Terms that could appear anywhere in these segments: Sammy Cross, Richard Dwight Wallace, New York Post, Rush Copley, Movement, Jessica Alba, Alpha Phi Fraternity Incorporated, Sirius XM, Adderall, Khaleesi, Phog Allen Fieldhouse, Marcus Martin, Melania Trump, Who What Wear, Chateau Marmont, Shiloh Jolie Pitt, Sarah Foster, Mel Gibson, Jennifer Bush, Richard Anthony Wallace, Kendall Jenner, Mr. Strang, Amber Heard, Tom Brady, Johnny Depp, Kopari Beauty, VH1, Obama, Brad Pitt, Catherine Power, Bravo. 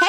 Hey,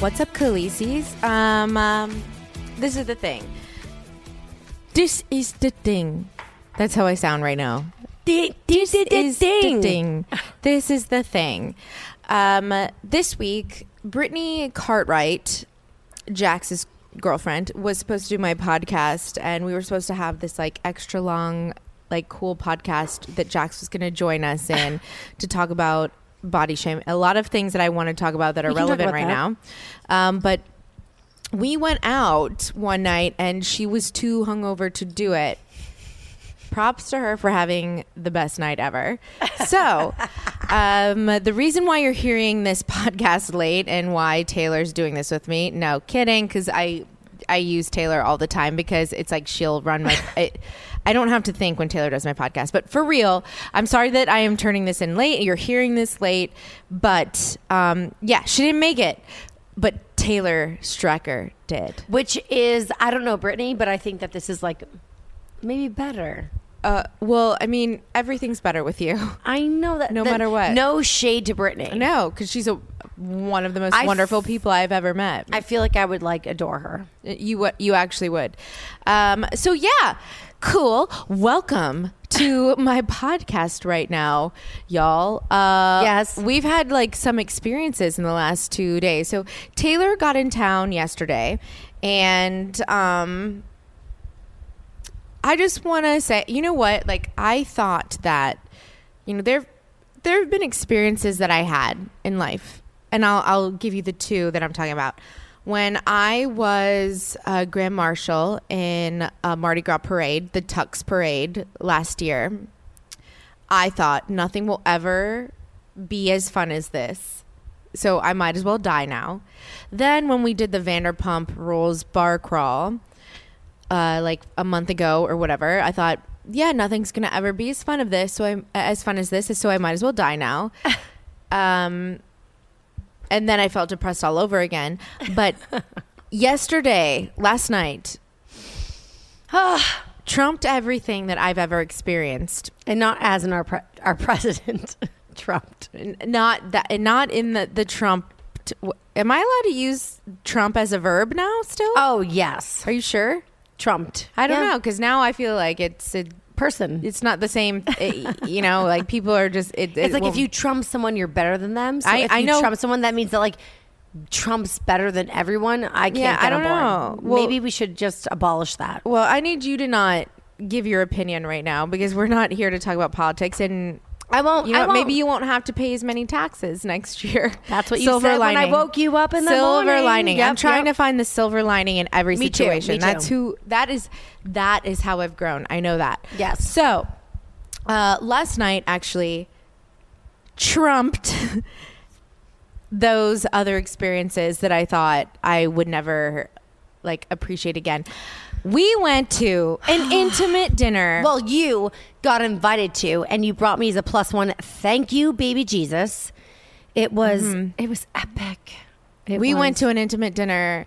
What's up, Khaleesi's? This is the thing. This is the thing. That's how I sound right now. This is the thing. This is the thing. This week, Brittany Cartwright, Jax's girlfriend, was supposed to do my podcast, and we were supposed to have this like extra long, like cool podcast that Jax was going to join us in to talk about body shame, a lot of things that I want to talk about that are relevant right now. But we went out one night and she was too hungover to do it. Props to her for having the best night ever. So the reason why you're hearing this podcast late and why Taylor's doing this with me, no kidding, because I use Taylor all the time because it's like she'll run my... I don't have to think when Taylor does my podcast. But for real, I'm sorry that I am turning this in late. You're hearing this late. But yeah, she didn't make it. But Taylor Strecker did. Which is, I don't know, Brittany, but I think that this is like maybe better. Well, I mean, everything's better with you. I know that. No matter what. No shade to Brittany. No, because she's one of the most wonderful people I've ever met. I feel like I would like adore her. You actually would. So yeah. Cool. Welcome to my podcast right now, y'all. Yes. We've had like some experiences in the last 2 days. So Taylor got in town yesterday, and I just want to say, you know what? Like, I thought that, you know, there have been experiences that I had in life, and I'll give you the two that I'm talking about. When I was a Grand Marshal in a Mardi Gras parade, the Tux parade last year, I thought nothing will ever be as fun as this. So I might as well die now. Then when we did the Vanderpump Rules bar crawl, like a month ago or whatever, I thought, yeah, nothing's going to ever be as fun of this. So I might as well die now. And then I felt depressed all over again. But last night, trumped everything that I've ever experienced. And not as in our president trumped. Not in the trumped. Am I allowed to use Trump as a verb now still? Oh, yes. Are you sure? Trumped. I don't know, because now I feel like it's a person. It's not the same, you know, like people are just... It's like if you trump someone, you're better than them. So if you trump someone, that means that like Trump's better than everyone. I can't get on board. I don't know. Well, maybe we should just abolish that. Well, I need you to not give your opinion right now because we're not here to talk about politics, and I won't. You know, I won't. Maybe you won't have to pay as many taxes next year. That's what you said when I woke you up in the morning. Silver lining. Yep, I'm trying to find the silver lining in every situation. Me too. That is how I've grown. I know that. Yes. So last night actually trumped those other experiences that I thought I would never like appreciate again. We went to an intimate dinner. Well, you got invited to, and you brought me as a plus one. Thank you, baby Jesus. It was epic. We went to an intimate dinner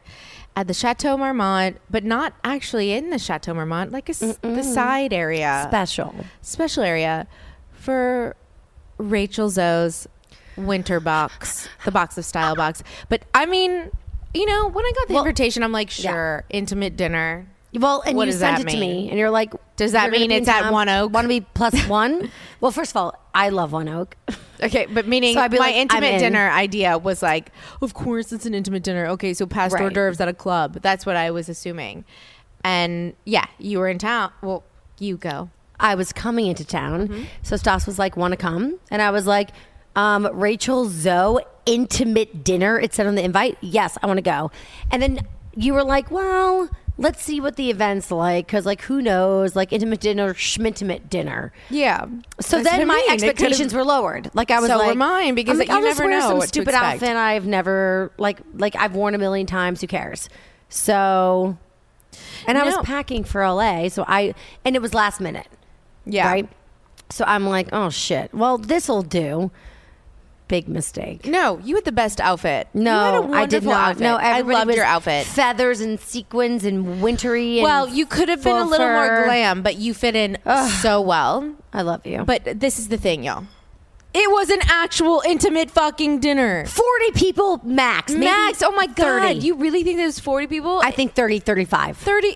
at the Chateau Marmont, but not actually in the Chateau Marmont, like the side area. Special area for Rachel Zoe's winter box, the box of style box. But I mean, you know, when I got the invitation, I'm like, sure, intimate dinner. Well, and you sent it to me, and you're like, does that mean it's at One Oak? Want to be plus one? Well, first of all, I love One Oak. Okay, but meaning so my intimate dinner idea was like, of course it's an intimate dinner. Okay, so past hors d'oeuvres at a club. That's what I was assuming. And yeah, you were in town. Well, you go. I was coming into town. Mm-hmm. So Stas was like, want to come? And I was like, Rachel Zoe, intimate dinner. It said on the invite. Yes, I want to go. And then you were like, well, let's see what the event's like, because, like, who knows? Like, intimate dinner, schmintimate dinner. Yeah. So then my expectations were lowered. Like, I was like, so were mine, because you never know what to expect. I'll just wear some stupid outfit I've never, like I've worn a million times. Who cares? So, and I was packing for LA, so and it was last minute. Yeah. Right? So I'm like, oh, shit. Well, this'll do. Big mistake. No, you had the best outfit. No, I did not. Outfit. No, I loved your outfit. Feathers and sequins and wintry. And well, you could have been a little more glam, but you fit in so well. I love you. But this is the thing, y'all. It was an actual intimate fucking dinner. 40 people max. Max. Oh my God. 30. You really think there's 40 people? I think 30, 35. 30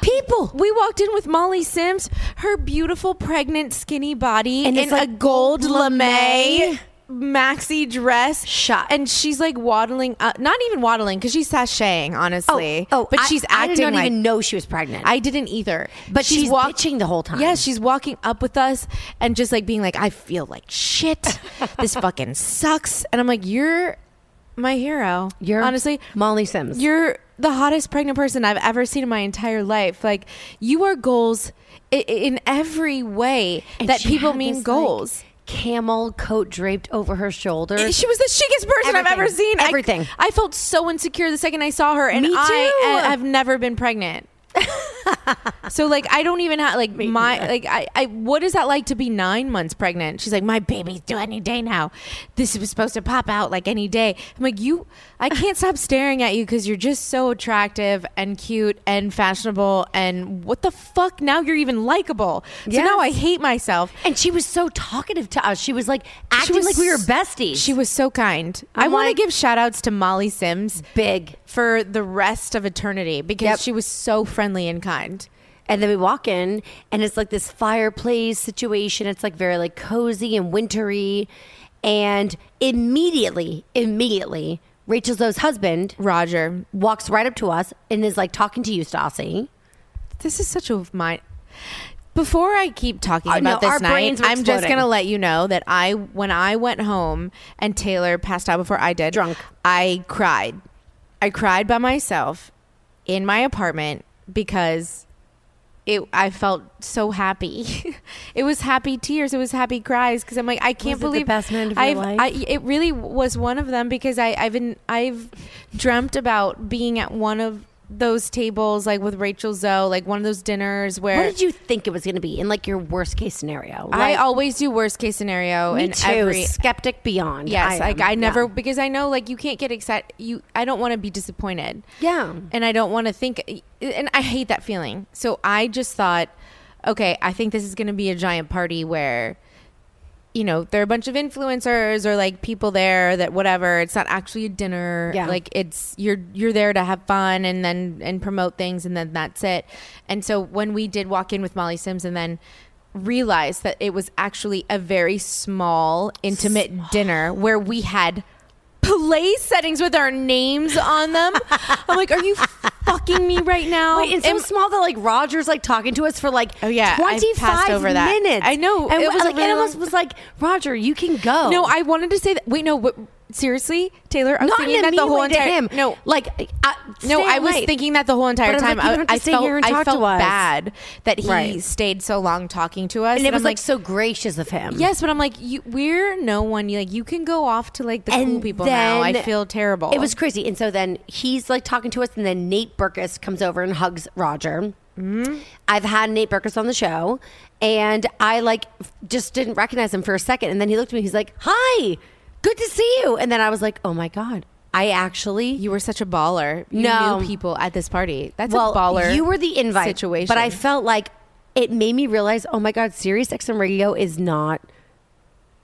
people. We walked in with Molly Sims, her beautiful pregnant skinny body in like a gold lame maxi dress shot, and she's like waddling not even waddling, because she's sashaying, honestly. But she's acting like I didn't even know she was pregnant. I didn't either, but she's bitching the whole time. Yeah, she's walking up with us and just like being like, I feel like shit. This fucking sucks. And I'm like, you're my hero. You're honestly Molly Sims. You're the hottest pregnant person I've ever seen in my entire life. Like, you are goals in every way, and that people mean goals. Like, camel coat draped over her shoulders. She was the chicest person I've ever seen. Everything. I felt so insecure the second I saw her, and I have never been pregnant. So like, I don't even have like what is that like to be 9 months pregnant? She's like, my baby's due any day now. This was supposed to pop out like any day. I'm like, I can't stop staring at you, because you're just so attractive and cute and fashionable, and what the fuck, now you're even likable. So now I hate myself. And she was so talkative to us. She was like acting like we were besties. She was so kind. I want to give shout outs to Molly Sims for the rest of eternity, because she was so friendly and kind. And then we walk in, and it's like this fireplace situation. It's like very like cozy and wintry. And immediately Rachel Zoe's husband, Roger, walks right up to us and is like talking to you, Stassi. This is such a mind. Before I keep talking about this night, I'm just going to let you know that when I went home and Taylor passed out before I did, drunk, I cried by myself in my apartment, because I felt so happy. It was happy tears. It was happy cries, because I'm like, I can't believe the best moment of your life? It really was one of them, because I've dreamt about being at one of those tables, like with Rachel Zoe, like one of those dinners where. What did you think it was going to be in like your worst case scenario? Like, I always do worst case scenario. Me too. Skeptic beyond. Yes, I never because I know like you can't get excited. I don't want to be disappointed. Yeah, and I don't want to think, and I hate that feeling. So I just thought, okay, I think this is going to be a giant party where, you know, there are a bunch of influencers or like people there that whatever. It's not actually a dinner. Yeah. Like it's you're there to have fun and promote things, and then that's it. And so when we did walk in with Molly Sims and then realized that it was actually a very small, intimate dinner where we had place settings with our names on them. I'm like, are you fucking me right now? Wait, it's so small that like Roger's like talking to us for like 25 over minutes. That. I know. And it was like, almost was like, Roger, you can go. No, I wanted to say that. Wait, no, seriously, Taylor, I'm thinking that the whole entire time. No, like, I was thinking that the whole entire time. I felt bad that he stayed so long talking to us, and it was like so gracious of him. Yes, but I'm like, we're no one. Like, you can go off to like the cool people now. I feel terrible. It was crazy, and so then he's like talking to us, and then Nate Berkus comes over and hugs Roger. Mm-hmm. I've had Nate Berkus on the show, and I like just didn't recognize him for a second, and then he looked at me. He's like, "Hi. Good to see you." And then I was like, oh my God, I actually... You were such a baller. You knew people at this party. That's a baller. You were the invite situation. But I felt like it made me realize, oh my God, Sirius XM Radio is not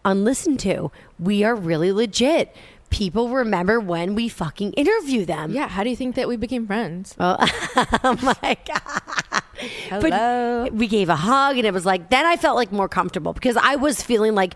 unlistened to. We are really legit. People remember when we fucking interview them. Yeah, how do you think that we became friends? Well, oh my God. Hello. But we gave a hug and it was like, then I felt like more comfortable because I was feeling like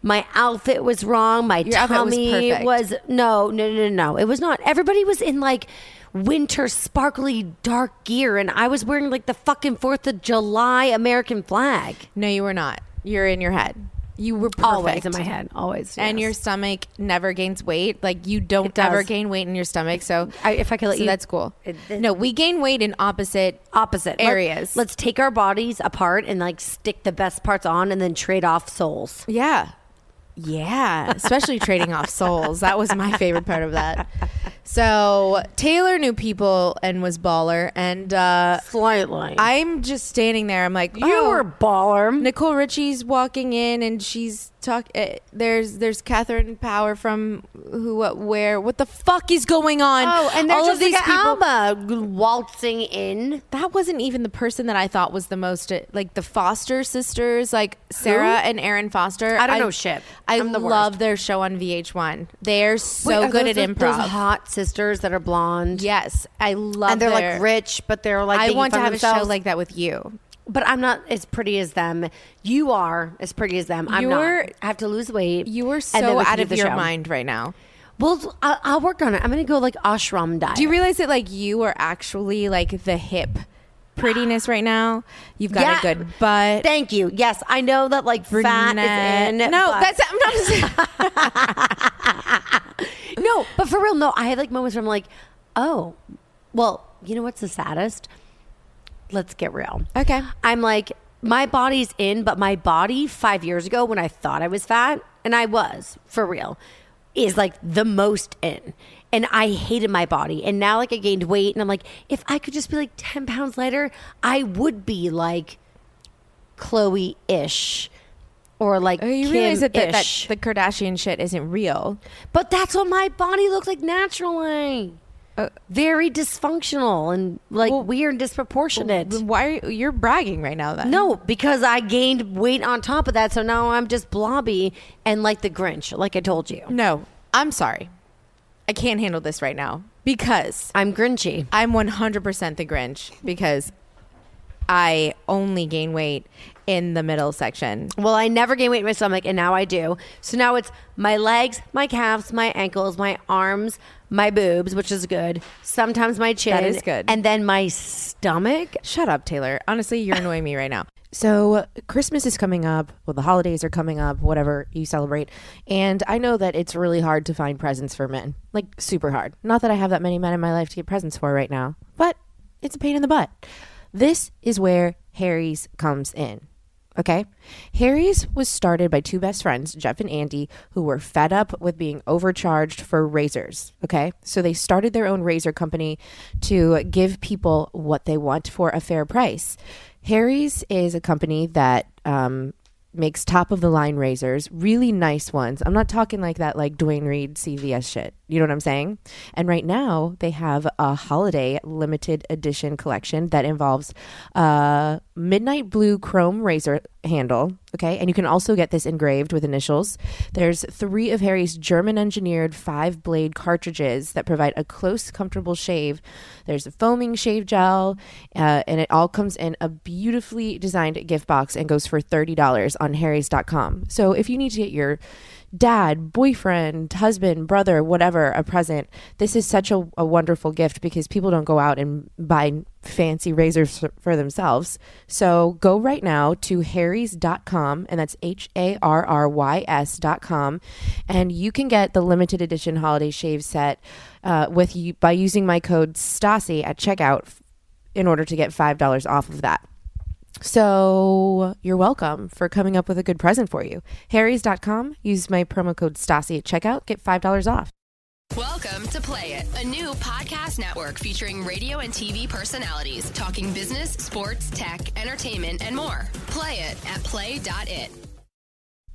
my outfit was wrong. My Your tummy was, no. It was not. Everybody was in like winter sparkly dark gear and I was wearing like the fucking 4th of July American flag. No, you were not. You're in your head. You were perfect. Always in my head, always. Yes. And your stomach never gains weight. Like you don't ever gain weight in your stomach. So if I could let you, that's cool. No, we gain weight in opposite areas. Let's take our bodies apart and like stick the best parts on, and then trade off souls. Yeah. Yeah, especially trading off souls. That was my favorite part of that. So Taylor knew people and was baller, and slightly. I'm just standing there. I'm like, you were baller. Nicole Richie's walking in, and she's talking. There's Catherine Power from Who, What, Where. What the fuck is going on? Oh, and all of these people Alba waltzing in. That wasn't even the person that I thought was the most like the Foster sisters, like Sarah and Aaron Foster. I don't know shit. I love their show on VH1. They're so good at improv. Those hot sisters that are blonde. Yes, I love. And they're like rich, but they're like. I want to have a show like that with you. But I'm not as pretty as them. You are as pretty as them. I'm not. I have to lose weight. You are so out of your mind right now. Well, I'll work on it. I'm going to go like ashram diet. Do you realize that like you are actually like the hip prettiness right now? You've got a good butt. Thank you. Yes, I know that like fat is in. No, that's I'm not saying. No, but for real, no. I had like moments where I'm like, oh, well, you know what's the saddest? Let's get real. Okay. I'm like, my body's in, but my body 5 years ago when I thought I was fat, and I was, for real, is like the most in. And I hated my body. And now like I gained weight and I'm like, if I could just be like 10 pounds lighter, I would be like Chloe-ish. Or like you realize that the Kardashian shit isn't real. But that's what my body looked like naturally. Very dysfunctional and like weird and disproportionate. Why you're bragging right now then? No, because I gained weight on top of that. So now I'm just blobby and like the Grinch, like I told you. No, I'm sorry. I can't handle this right now because I'm Grinchy. I'm 100% the Grinch because I only gain weight in the middle section. Well, I never gain weight in my stomach and now I do. So now it's my legs, my calves, my ankles, my arms, my boobs, which is good. Sometimes my chin. That is good. And then my stomach. Shut up, Taylor. Honestly, you're annoying me right now. So Christmas is coming up. Well, the holidays are coming up, whatever you celebrate. And I know that it's really hard to find presents for men. Like super hard. Not that I have that many men in my life to get presents for right now, but it's a pain in the butt. This is where Harry's comes in. Okay? Harry's was started by two best friends, Jeff and Andy, who were fed up with being overcharged for razors. Okay? So they started their own razor company to give people what they want for a fair price. Harry's is a company that makes top-of-the-line razors, really nice ones. I'm not talking like that, like Dwayne Reed CVS shit. You know what I'm saying? And right now, they have a holiday limited edition collection that involves a midnight blue chrome razor handle, okay? And you can also get this engraved with initials. There's 3 of Harry's German-engineered 5-blade cartridges that provide a close, comfortable shave. There's a foaming shave gel, and it all comes in a beautifully designed gift box and goes for $30 on harrys.com. So if you need to get your dad, boyfriend, husband, brother, whatever, a present. This is such a wonderful gift because people don't go out and buy fancy razors for themselves. So go right now to harrys.com, and that's harrys.com, and you can get the limited edition holiday shave set with you by using my code Stassi at checkout in order to get $5 off of that. So you're welcome for coming up with a good present for you. Harrys.com. Use my promo code Stassi at checkout. Get $5 off. Welcome to Play It, a new podcast network featuring radio and TV personalities talking business, sports, tech, entertainment, and more. Play it at play.it.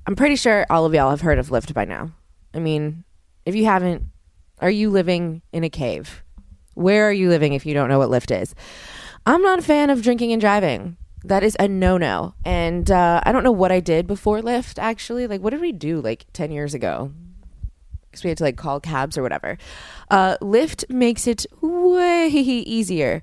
I'm pretty sure all of y'all have heard of Lyft by now. I mean, if you haven't, Are you living in a cave? Where are you living if you don't know what Lyft is? I'm not a fan of drinking and driving. That is a no-no. And I don't know what I did before Lyft, actually. Like, what did we do, like, 10 years ago? Because we had to, like, call cabs or whatever. Lyft makes it way easier.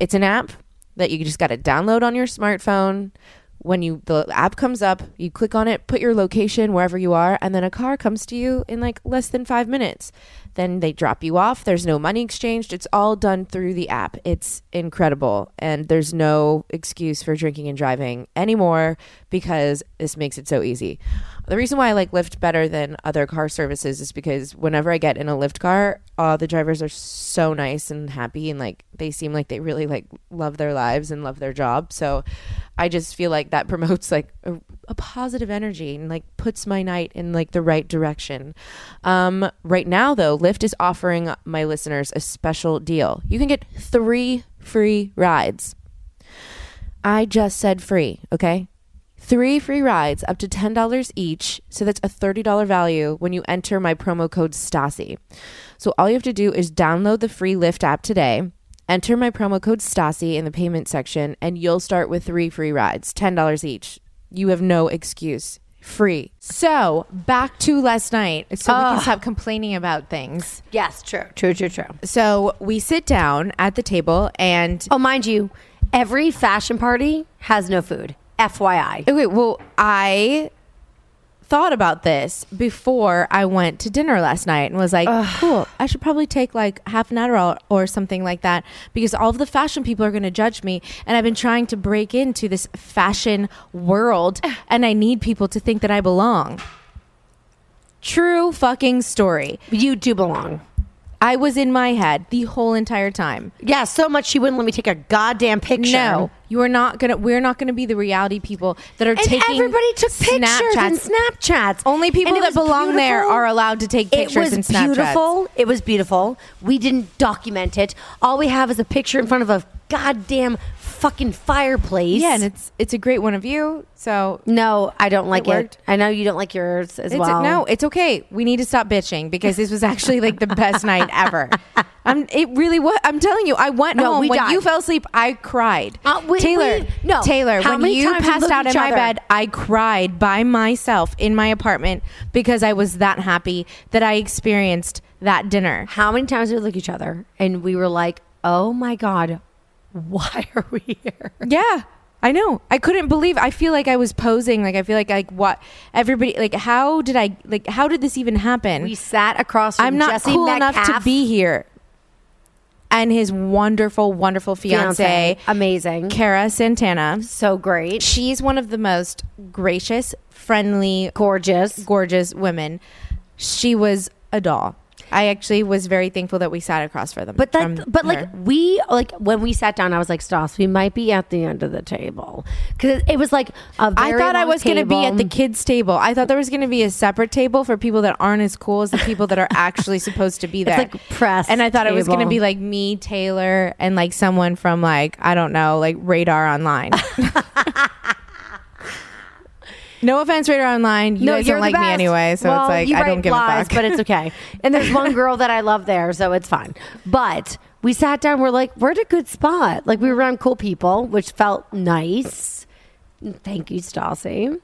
It's an app that you just got to download on your smartphone. When the app comes up, you click on it, put your location wherever you are, and then a car comes to you in, like, less than 5 minutes. Then they drop you off. There's no money exchanged. It's all done through the app. It's incredible. And there's no excuse for drinking and driving anymore because this makes it so easy. The reason why I like Lyft better than other car services is because whenever I get in a Lyft car, the drivers are so nice and happy, and like they seem like they really like love their lives and love their job. So I just feel like that promotes like a positive energy and like puts my night in like the right direction. Right now though, Lyft is offering my listeners a special deal. You can get 3 free rides. I just said free, okay? 3 free rides up to $10 each. So that's a $30 value when you enter my promo code Stassi. So all you have to do is download the free Lyft app today, enter my promo code Stassi in the payment section, and you'll start with 3 free rides, $10 each. You have no excuse. Free. So back to last night. So we can stop complaining about things. Yes, true. So we sit down at the table and... Oh, mind you, every fashion party has no food. FYI. Okay, well, I thought about this before I went to dinner last night and was like, cool, I should probably take like half an Adderall or something like that because all of the fashion people are going to judge me, and I've been trying to break into this fashion world and I need people to think that I belong. True fucking story. You do belong. I was in my head the whole entire time. Yeah, so much she wouldn't let me take a goddamn picture. No, you are not gonna. We're not gonna be the reality people that are taking. And everybody took pictures and Snapchats. Only people that belong there are allowed to take pictures and Snapchats. It was beautiful. It was beautiful. We didn't document it. All we have is a picture in front of a goddamn fucking fireplace. Yeah, and it's a great one of you. So no, I don't like it. I know you don't like yours as well. No, it's okay. We need to stop bitching because this was actually like the best night ever. It really was. I'm telling you, I went home when you fell asleep. I cried. Taylor, when you passed out in my bed, I cried by myself in my apartment because I was that happy that I experienced that dinner. How many times did we look at each other and we were like, "Oh my God, why are we here?" Yeah, I know. I couldn't believe. I feel like I was posing. Like I feel like what everybody like. How did I like? How did this even happen? We sat across from Jesse Metcalf. I'm not cool enough to be here. And his wonderful, wonderful fiance, amazing Cara Santana, so great. She's one of the most gracious, friendly, gorgeous women. She was a doll. I actually was very thankful that we sat across from them. When we sat down, I was like, Stas, we might be at the end of the table. Because it was like a very I thought long I was going to be at the kids' table. I thought there was going to be a separate table for people that aren't as cool as the people that are actually supposed to be there. It's like press And I thought table. It was going to be like me, Taylor, and like someone from like, I don't know, like Radar Online. No offense, Radar Online. You guys don't like me anyway, so it's like I don't give a fuck. But it's okay. And there's one girl that I love there, so it's fine. But we sat down. We're like, we're at a good spot. Like we were around cool people, which felt nice. Thank you, Stassi.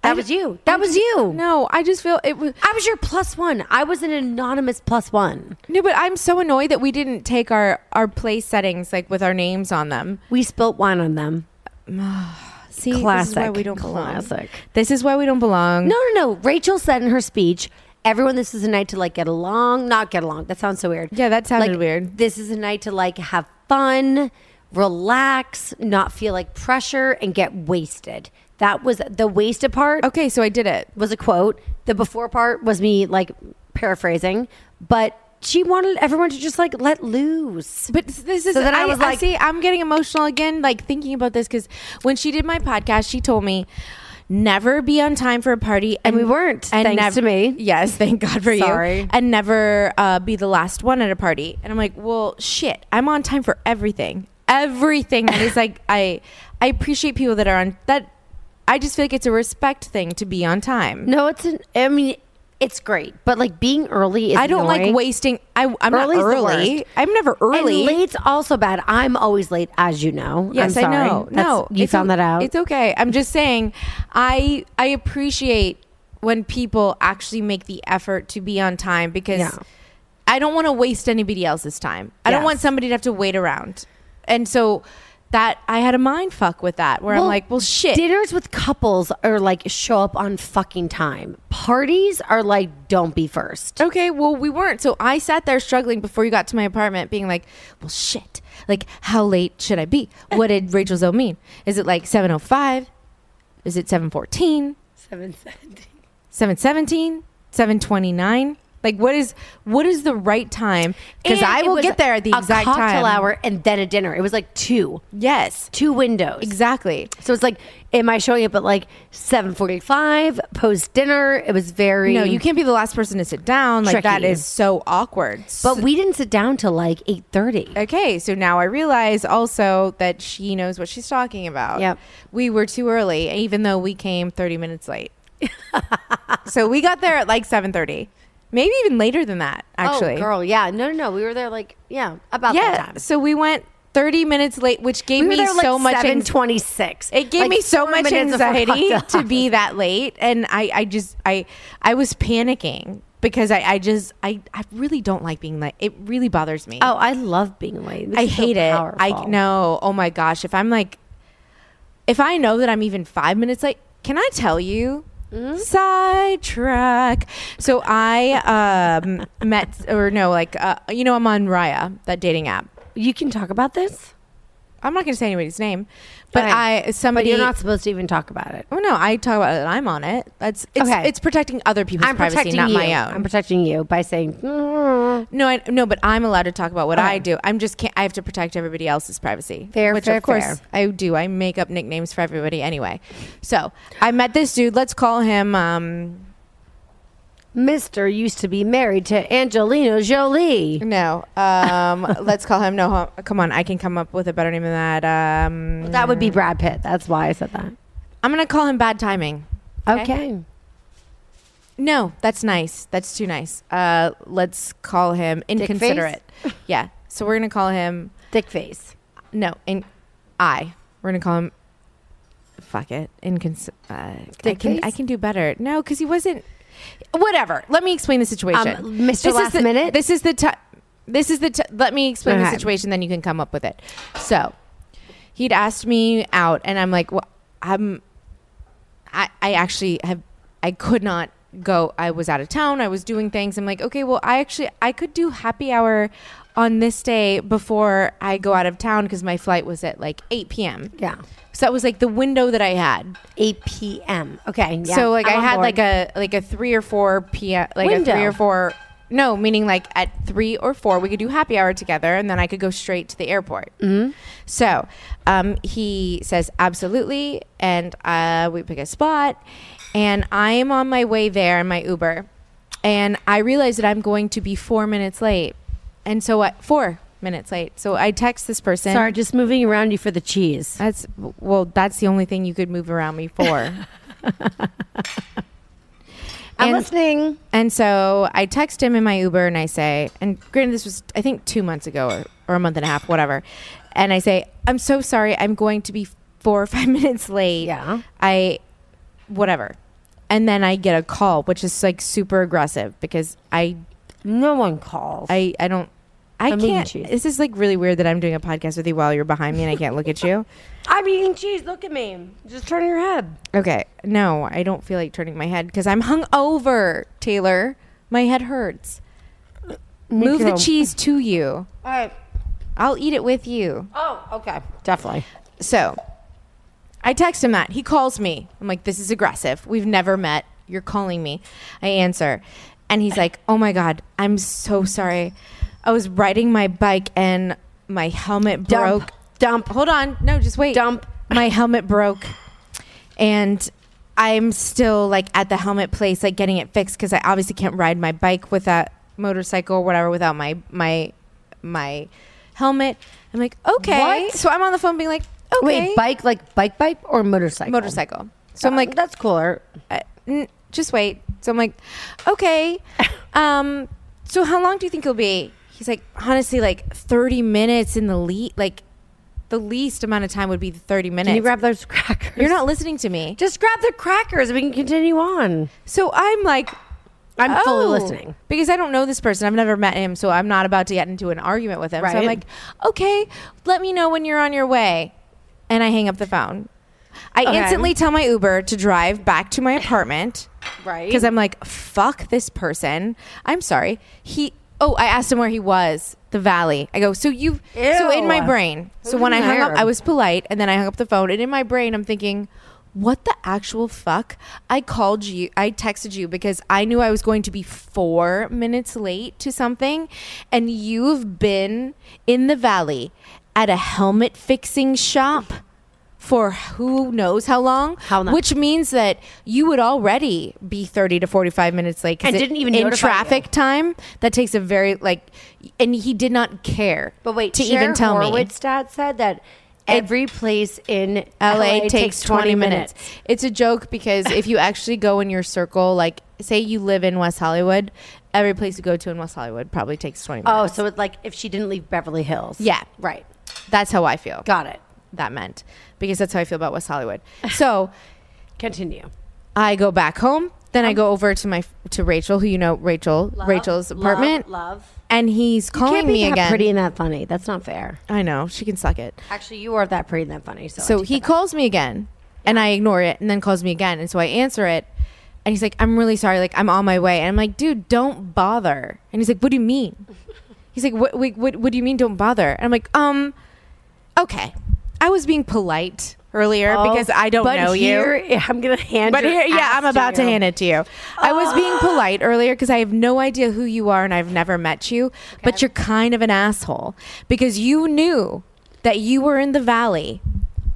That was you. No, I just feel it was. I was your plus one. I was an anonymous plus one. No, but I'm so annoyed that we didn't take our place settings like with our names on them. We spilt wine on them. See, this is why we don't belong. This is why we don't belong. No. Rachel said in her speech, everyone, this is a night to like get along, not get along. That sounds so weird. Yeah, that sounded like, weird. This is a night to like have fun, relax, not feel like pressure, and get wasted. That was the wasted part. Okay, so I did it. Was a quote. The before part was me like paraphrasing, but she wanted everyone to just like let loose. But this is, so then I was like, see, I'm getting emotional again, like thinking about this, because when she did my podcast, she told me never be on time for a party. And we weren't. And thanks to me. Yes. Thank God for you. Sorry. And never be the last one at a party. And I'm like, well, shit, I'm on time for everything. Everything. And it's like, I appreciate people that are on that. I just feel like it's a respect thing to be on time. No, I mean, It's great. But like being early is I don't annoying. Like wasting. I'm early's not early. I'm never early. And late's also bad. I'm always late, as you know. Yes, I'm sorry. I know. No. You found that out. It's okay. I'm just saying I appreciate when people actually make the effort to be on time because yeah. I don't want to waste anybody else's time. I yes. don't want somebody to have to wait around. And so that I had a mind fuck with that where I'm like, well, shit. Dinners with couples are like show up on fucking time. Parties are like, don't be first. Okay, well, we weren't. So I sat there struggling before you got to my apartment being like, well, shit. Like, how late should I be? What did Rachel Zoe mean? Is it like 7:05? Is it 7:14? 7:17. 7:17? 7:29? Like what is the right time? Because I will get there at the exact time. A cocktail hour and then a dinner. It was like two. Yes. Two windows. Exactly. So it's like, am I showing up at like 7:45 post dinner? It was very. No, you can't be the last person to sit down. Like tricky. That is so awkward. But we didn't sit down till like 8:30. Okay. So now I realize also that she knows what she's talking about. Yep. We were too early, even though we came 30 minutes late. So we got there at like 7:30. Maybe even later than that, actually. Oh, girl, yeah. No. We were there like, yeah, about that time. So we went 30 minutes late, which gave me so much anxiety. 7:26. It gave me so much anxiety to be that late. And I was panicking because I really don't like being late. It really bothers me. Oh, I love being late. I hate it. I know. Oh, my gosh. If I'm like, if I know that I'm even 5 minutes late, can I tell you? Mm-hmm. Sidetrack. So I I'm on Raya, that dating app. You can talk about this. I'm not going to say anybody's name, but okay. But you're not supposed to even talk about it. Oh no, I talk about it. I'm on it. It's okay. It's protecting other people's privacy, not my own. I'm protecting you by saying no. But I'm allowed to talk about what I do. I have to protect everybody else's privacy. Fair, of course. I do. I make up nicknames for everybody anyway. So I met this dude. Let's call him Mr. used to be married to Angelina Jolie. No. Let's call him no. Come on. I can come up with a better name than that. That would be Brad Pitt. That's why I said that. I'm going to call him Bad Timing. Okay. No, that's nice. That's too nice. Let's call him Inconsiderate. Yeah. So we're going to call him Thick Face. No. We're going to call him. Fuck it. Thick Face? I can do better. No, because he wasn't. Whatever. Let me explain the situation. Mr. Last Minute. Let me explain the situation, then you can come up with it. So he'd asked me out, and I'm like, well, I could not go. I was out of town. I was doing things. I'm like, okay, well, I could do happy hour on this day before I go out of town because my flight was at like 8 p.m. Yeah. So that was like the window that I had. 8 p.m. Okay. Yeah. So like I had like a 3 or 4 p.m. like window. A 3 or 4. No, meaning like at 3 or 4 we could do happy hour together, and then I could go straight to the airport. Mm-hmm. So he says absolutely, and we pick a spot, and I am on my way there in my Uber, and I realize that I'm going to be 4 minutes late, and so 4 minutes late. So I text this person. Sorry, just moving around you for the cheese. That's the only thing you could move around me for. I'm listening. And so I text him in my Uber and I say, and granted this was I think 2 months ago or a month and a half, whatever. And I say, I'm so sorry. I'm going to be 4 or 5 minutes late. Yeah. Whatever. And then I get a call, which is like super aggressive because no one calls. I can't. This is like really weird that I'm doing a podcast with you while you're behind me and I can't look at you. I'm eating cheese. Look at me. Just turn your head. Okay. No, I don't feel like turning my head because I'm hungover, Taylor. My head hurts. Move the cheese to you. All right. I'll eat it with you. Oh, okay. Definitely. So I text him that. He calls me. I'm like, this is aggressive. We've never met. You're calling me. I answer. And he's like, oh my God, I'm so sorry. I was riding my bike and my helmet broke. Dump. Hold on. No, just wait. Dump. My helmet broke. And I'm still like at the helmet place, like getting it fixed because I obviously can't ride my bike with that motorcycle or whatever without my helmet. I'm like, okay. What? So I'm on the phone being like, okay. Wait, bike, like bike or motorcycle? Motorcycle. So I'm like, that's cooler. Just wait. So I'm like, okay. So how long do you think it'll be? He's like, honestly, like 30 minutes in the lead. Like, the least amount of time would be 30 minutes. Can you grab those crackers? You're not listening to me. Just grab the crackers. We can continue on. So I'm like, I'm fully listening. Because I don't know this person. I've never met him, so I'm not about to get into an argument with him. Right. So I'm like, okay, let me know when you're on your way. And I hang up the phone. I instantly tell my Uber to drive back to my apartment. Right. Because I'm like, fuck this person. I'm sorry. I asked him where he was. The Valley. I go, so in my brain. So when I hung up, I was polite, and then I hung up the phone, and in my brain, I'm thinking, what the actual fuck? I called you. I texted you because I knew I was going to be 4 minutes late to something, and you've been in the Valley at a helmet fixing shop for who knows how long, which means that you would already be 30 to 45 minutes late. And didn't even in traffic time. That takes a very and he did not care. But wait, to even tell me. Horowitz said that every place in LA takes 20 minutes. It's a joke because if you actually go in your circle, like say you live in West Hollywood, every place you go to in West Hollywood probably takes 20 minutes. Oh, so it's like if she didn't leave Beverly Hills. Yeah, right. That's how I feel. Got it. That meant because that's how I feel about West Hollywood. So continue. I go back home, then I go over to Rachel, who you know, Rachel's apartment. Love. And he's calling me again. You can't be that pretty and that funny. That's not fair. I know. She can suck it. Actually, you are that pretty and that funny. So he calls me again, and I ignore it, and then calls me again, and so I answer it, and he's like, "I'm really sorry. Like, I'm on my way." And I'm like, "Dude, don't bother." And he's like, "What do you mean?" He's like, "What do you mean? Don't bother?" And I'm like, okay." I was being polite earlier because I don't know you. Yeah, I'm going to hand it to you. I'm about to hand it to you. I was being polite earlier because I have no idea who you are and I've never met you. Okay. But you're kind of an asshole because you knew that you were in the Valley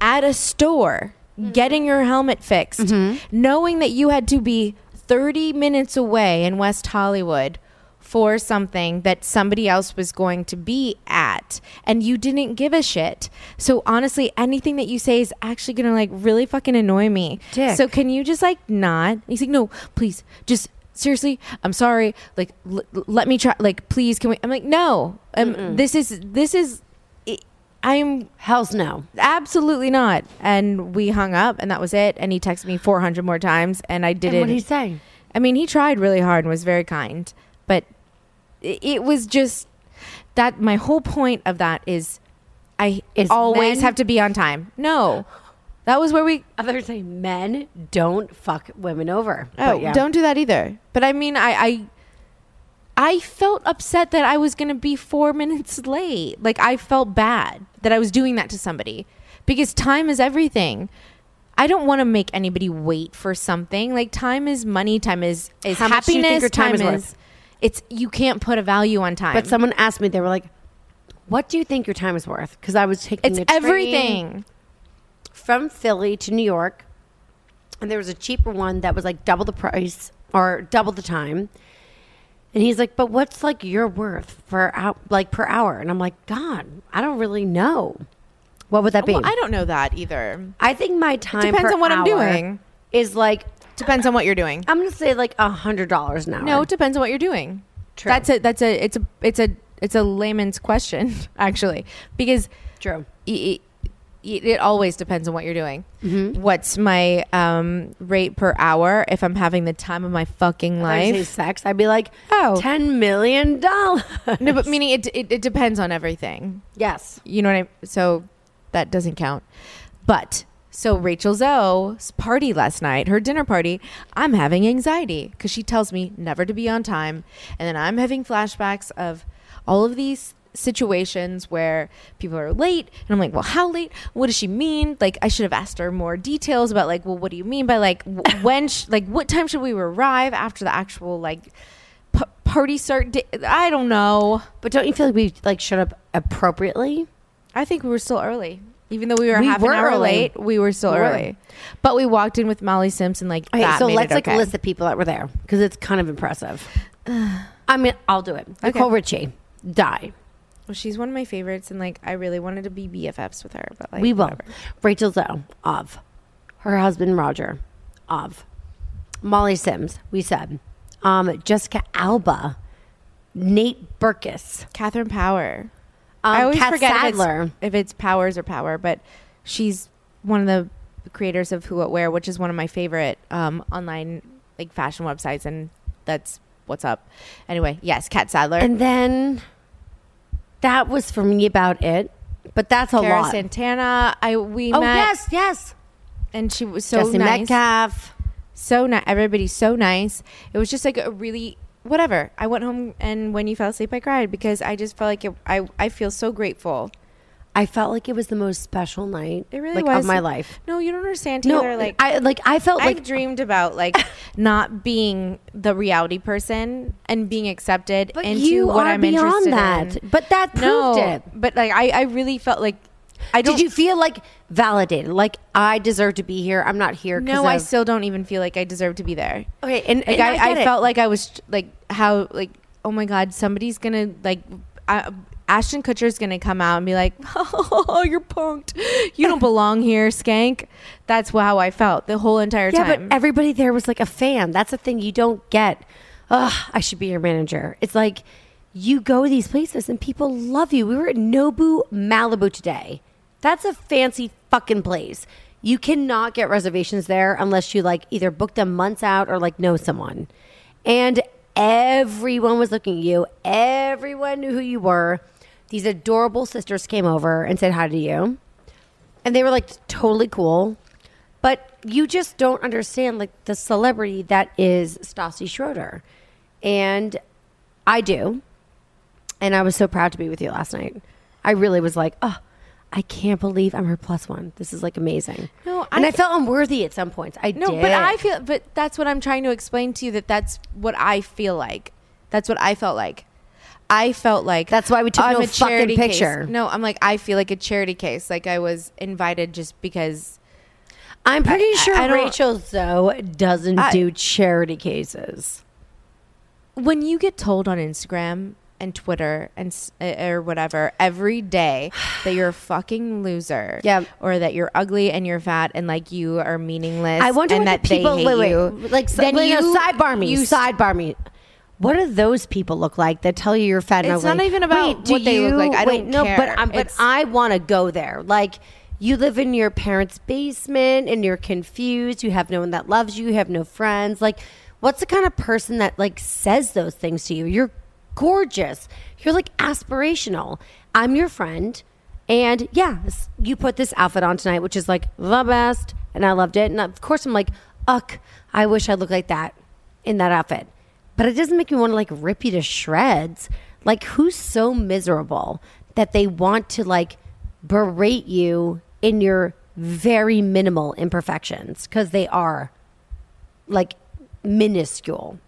at a store getting your helmet fixed, knowing that you had to be 30 minutes away in West Hollywood for something that somebody else was going to be at, and you didn't give a shit. So honestly, anything that you say is actually gonna really fucking annoy me. Dick. So can you just not? And he's like, "No, please, just seriously, I'm sorry. Like, let me try. Like, please, can we?" I'm like, "No, this is. I'm hell's no, absolutely not." And we hung up, and that was it. And he texted me 400 more times, and I didn't. What did he say? I mean, he tried really hard and was very kind, but it was just that my whole point of that is I always have to be on time. No. That was where other thing, men don't fuck women over. Oh, yeah. Don't do that either. But I mean, I felt upset that I was going to be 4 minutes late. Like, I felt bad that I was doing that to somebody because time is everything. I don't want to make anybody wait for something. Like, time is money. Time is how happiness. Much do you think your time is worth? You can't put a value on time. But someone asked me, they were like, "What do you think your time is worth?" Because I was taking a train everything from Philly to New York, and there was a cheaper one that was double the price or double the time. And he's like, "But what's your worth for per hour?" And I'm like, "God, I don't really know. What would that be?" Well, I don't know that either. I think my time depends on what I'm doing. Is depends on what you're doing. I'm gonna say $100 an hour. No, it depends on what you're doing. True. It's a layman's question actually, because true. It always depends on what you're doing. Mm-hmm. What's my rate per hour if I'm having the time of my fucking life? If I say sex, I'd be like, $10 million. No, but meaning it depends on everything. Yes, you know what I mean? So that doesn't count, but. So Rachel Zoe's party last night, her dinner party, I'm having anxiety because she tells me never to be on time. And then I'm having flashbacks of all of these situations where people are late. And I'm like, well, how late? What does she mean? I should have asked her more details about well, what do you mean by when, what time should we arrive after the actual party start? I don't know. But don't you feel we showed up appropriately? I think we were still early. Even though we were half an hour late, we were still early. But we walked in with Molly Sims and that so made let's it okay. List the people that were there because it's kind of impressive. I mean, I'll do it. Okay. Nicole Richie, die. Well, she's one of my favorites, and I really wanted to be BFFs with her, but we will. Whatever. Rachel Zoe, her husband Roger, Molly Sims, we said. Jessica Alba. Nate Berkus. Catherine Power. I always forget if it's Powers or Power, but she's one of the creators of Who What Wear, which is one of my favorite online like fashion websites, and that's what's up. Anyway, yes, Kat Sadler. And then that was for me about it, but that's a lot. Cara Santana, we met. Oh, yes. And she was so Jesse nice. Metcalf. So nice. Everybody's so nice. It was just like a really... Whatever. I went home, and when you fell asleep, I cried because I just felt like I feel so grateful. I felt like it was the most special night. It really was of my life. No, you don't understand, Taylor. No, like I dreamed about like not being the reality person and being accepted but into you what are I'm beyond interested that. In. But that proved it. But like I really felt like I don't. Did you feel like validated? Like I deserve to be here. I'm not here. No, I still don't even feel like I deserve to be there. Okay, and like I felt like I was like how like oh my god, somebody's gonna like Ashton Kutcher's gonna come out and be like, oh, you're punked. You don't belong here, skank. That's how I felt the whole entire time. Yeah, but everybody there was like a fan. That's the thing you don't get. Ugh, I should be your manager. It's like you go to these places and people love you. We were at Nobu Malibu today. That's a fancy fucking place. You cannot get reservations there unless you like either book them months out or like know someone. And everyone was looking at you. Everyone knew who you were. These adorable sisters came over and said hi to you. And they were like totally cool. But you just don't understand like the celebrity that is Stassi Schroeder. And I do. And I was so proud to be with you last night. I really was like, oh. I can't believe I'm her plus one. This is like amazing. No, I felt unworthy at some points. I did. But that's what I'm trying to explain to you. That's what I feel like. That's what I felt like. I felt like that's why we took no fucking picture. Case. No, I'm like I feel like a charity case. Like I was invited just because. I'm pretty sure Rachel Zoe doesn't do charity cases. When you get told on Instagram and Twitter and or whatever every day that you're a fucking loser, yeah, or that you're ugly and you're fat and like you are meaningless. I wonder what the people sidebar me. What do those people look like that tell you you're fat? And it's not like, even about what they look like. I don't care. But I want to go there. Like you live in your parents' basement and you're confused. You have no one that loves you. You have no friends. Like what's the kind of person that like says those things to you? You're gorgeous. You're like aspirational. I'm your friend. And yeah, you put this outfit on tonight, which is like the best. And I loved it. And of course I'm like, uck, I wish I looked like that in that outfit. But it doesn't make me want to like rip you to shreds. Like who's so miserable that they want to like berate you in your very minimal imperfections? Because they are like minuscule.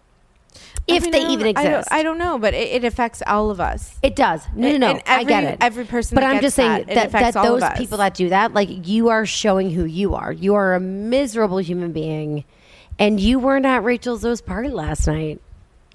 If they even exist. I don't know, but it affects all of us. It does. No. I get it. Every person that gets that, it affects all of us. But I'm just saying that those people that do that, like you are showing who you are. You are a miserable human being. And you weren't at Rachel Zoe's party last night.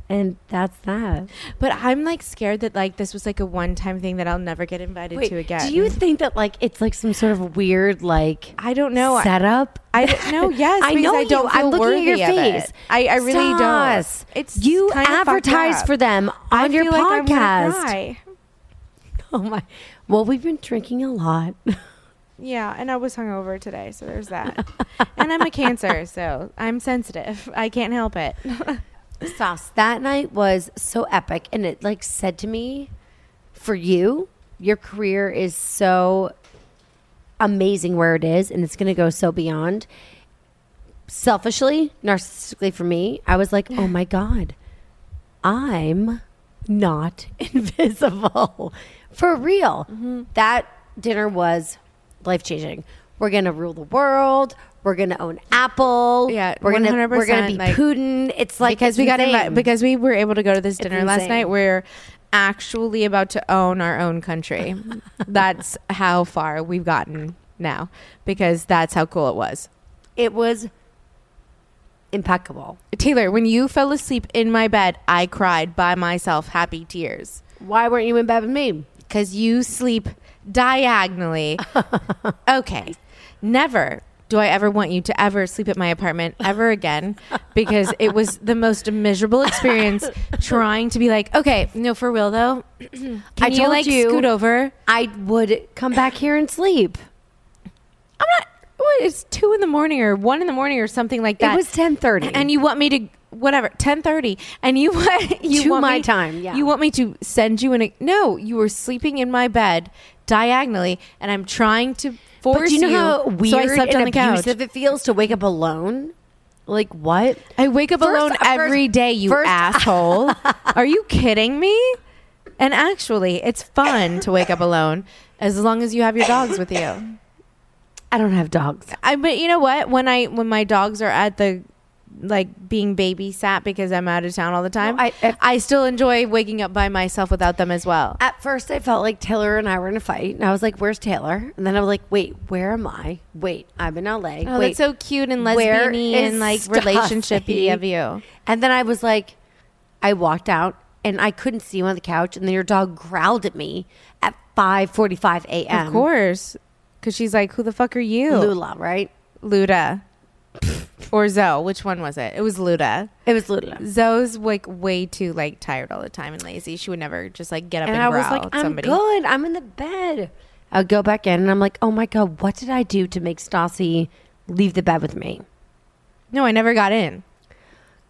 And that's that. But I'm like scared that like this was like a one-time thing that I'll never get invited to again. Do you think that like it's like some sort of weird like I don't know setup? I don't know. Yes, I know. I don't. I'm looking at your face. I really don't. It's you advertise for them on your podcast. Oh my! Well, we've been drinking a lot. Yeah, and I was hungover today, so there's that. And I'm a Cancer, so I'm sensitive. I can't help it. Sauce, that night was so epic, and it like said to me, for you, your career is so amazing where it is, and it's gonna go so beyond. Selfishly, narcissistically, for me, I was like, oh my god, I'm not invisible. For real. Mm-hmm. That dinner was life-changing. We're gonna rule the world. We're gonna own Apple. Yeah, we're gonna be like, Putin. It's like because we were able to go to this dinner last night. We're actually about to own our own country. That's how far we've gotten now. Because that's how cool it was. It was impeccable. Taylor, when you fell asleep in my bed, I cried by myself, happy tears. Why weren't you in bed with me? Because you sleep diagonally. Okay. Never do I ever want you to ever sleep at my apartment ever again? Because it was the most miserable experience trying to be like, okay, no, for real though. I told you, scoot over. I would come back here and sleep. I'm not, what, it's 2 a.m. or 1 a.m. or something like that. It was 10:30. And you want me to, whatever, 10:30. And you want my time. Yeah. You want me to send you no, you were sleeping in my bed diagonally and I'm trying to force you. But do you know how weird and abusive it feels to wake up alone? Like what? I wake up alone every day, you asshole. Are you kidding me? And actually, it's fun to wake up alone as long as you have your dogs with you. I don't have dogs. But you know what? When my dogs are at the being babysat because I'm out of town all the time, well, I still enjoy waking up by myself without them as well. At first, I felt like Taylor and I were in a fight, and I was like, "Where's Taylor?" And then I was like, "Wait, where am I? Wait, I'm in LA." Oh, wait, that's so cute and lesbian-y and relationshipy of you. And then I was like, I walked out and I couldn't see you on the couch, and then your dog growled at me at 5:45 a.m. Of course. Because she's like, who the fuck are you? Lula, right? Luda. Or Zoe. Which one was it? It was Luda. It was Luda. Zoe's like way too tired all the time and lazy. She would never just get up and growl. And I was like, I'm good. I'm in the bed. I'll go back in and I'm like, oh my God, what did I do to make Stassi leave the bed with me? No, I never got in.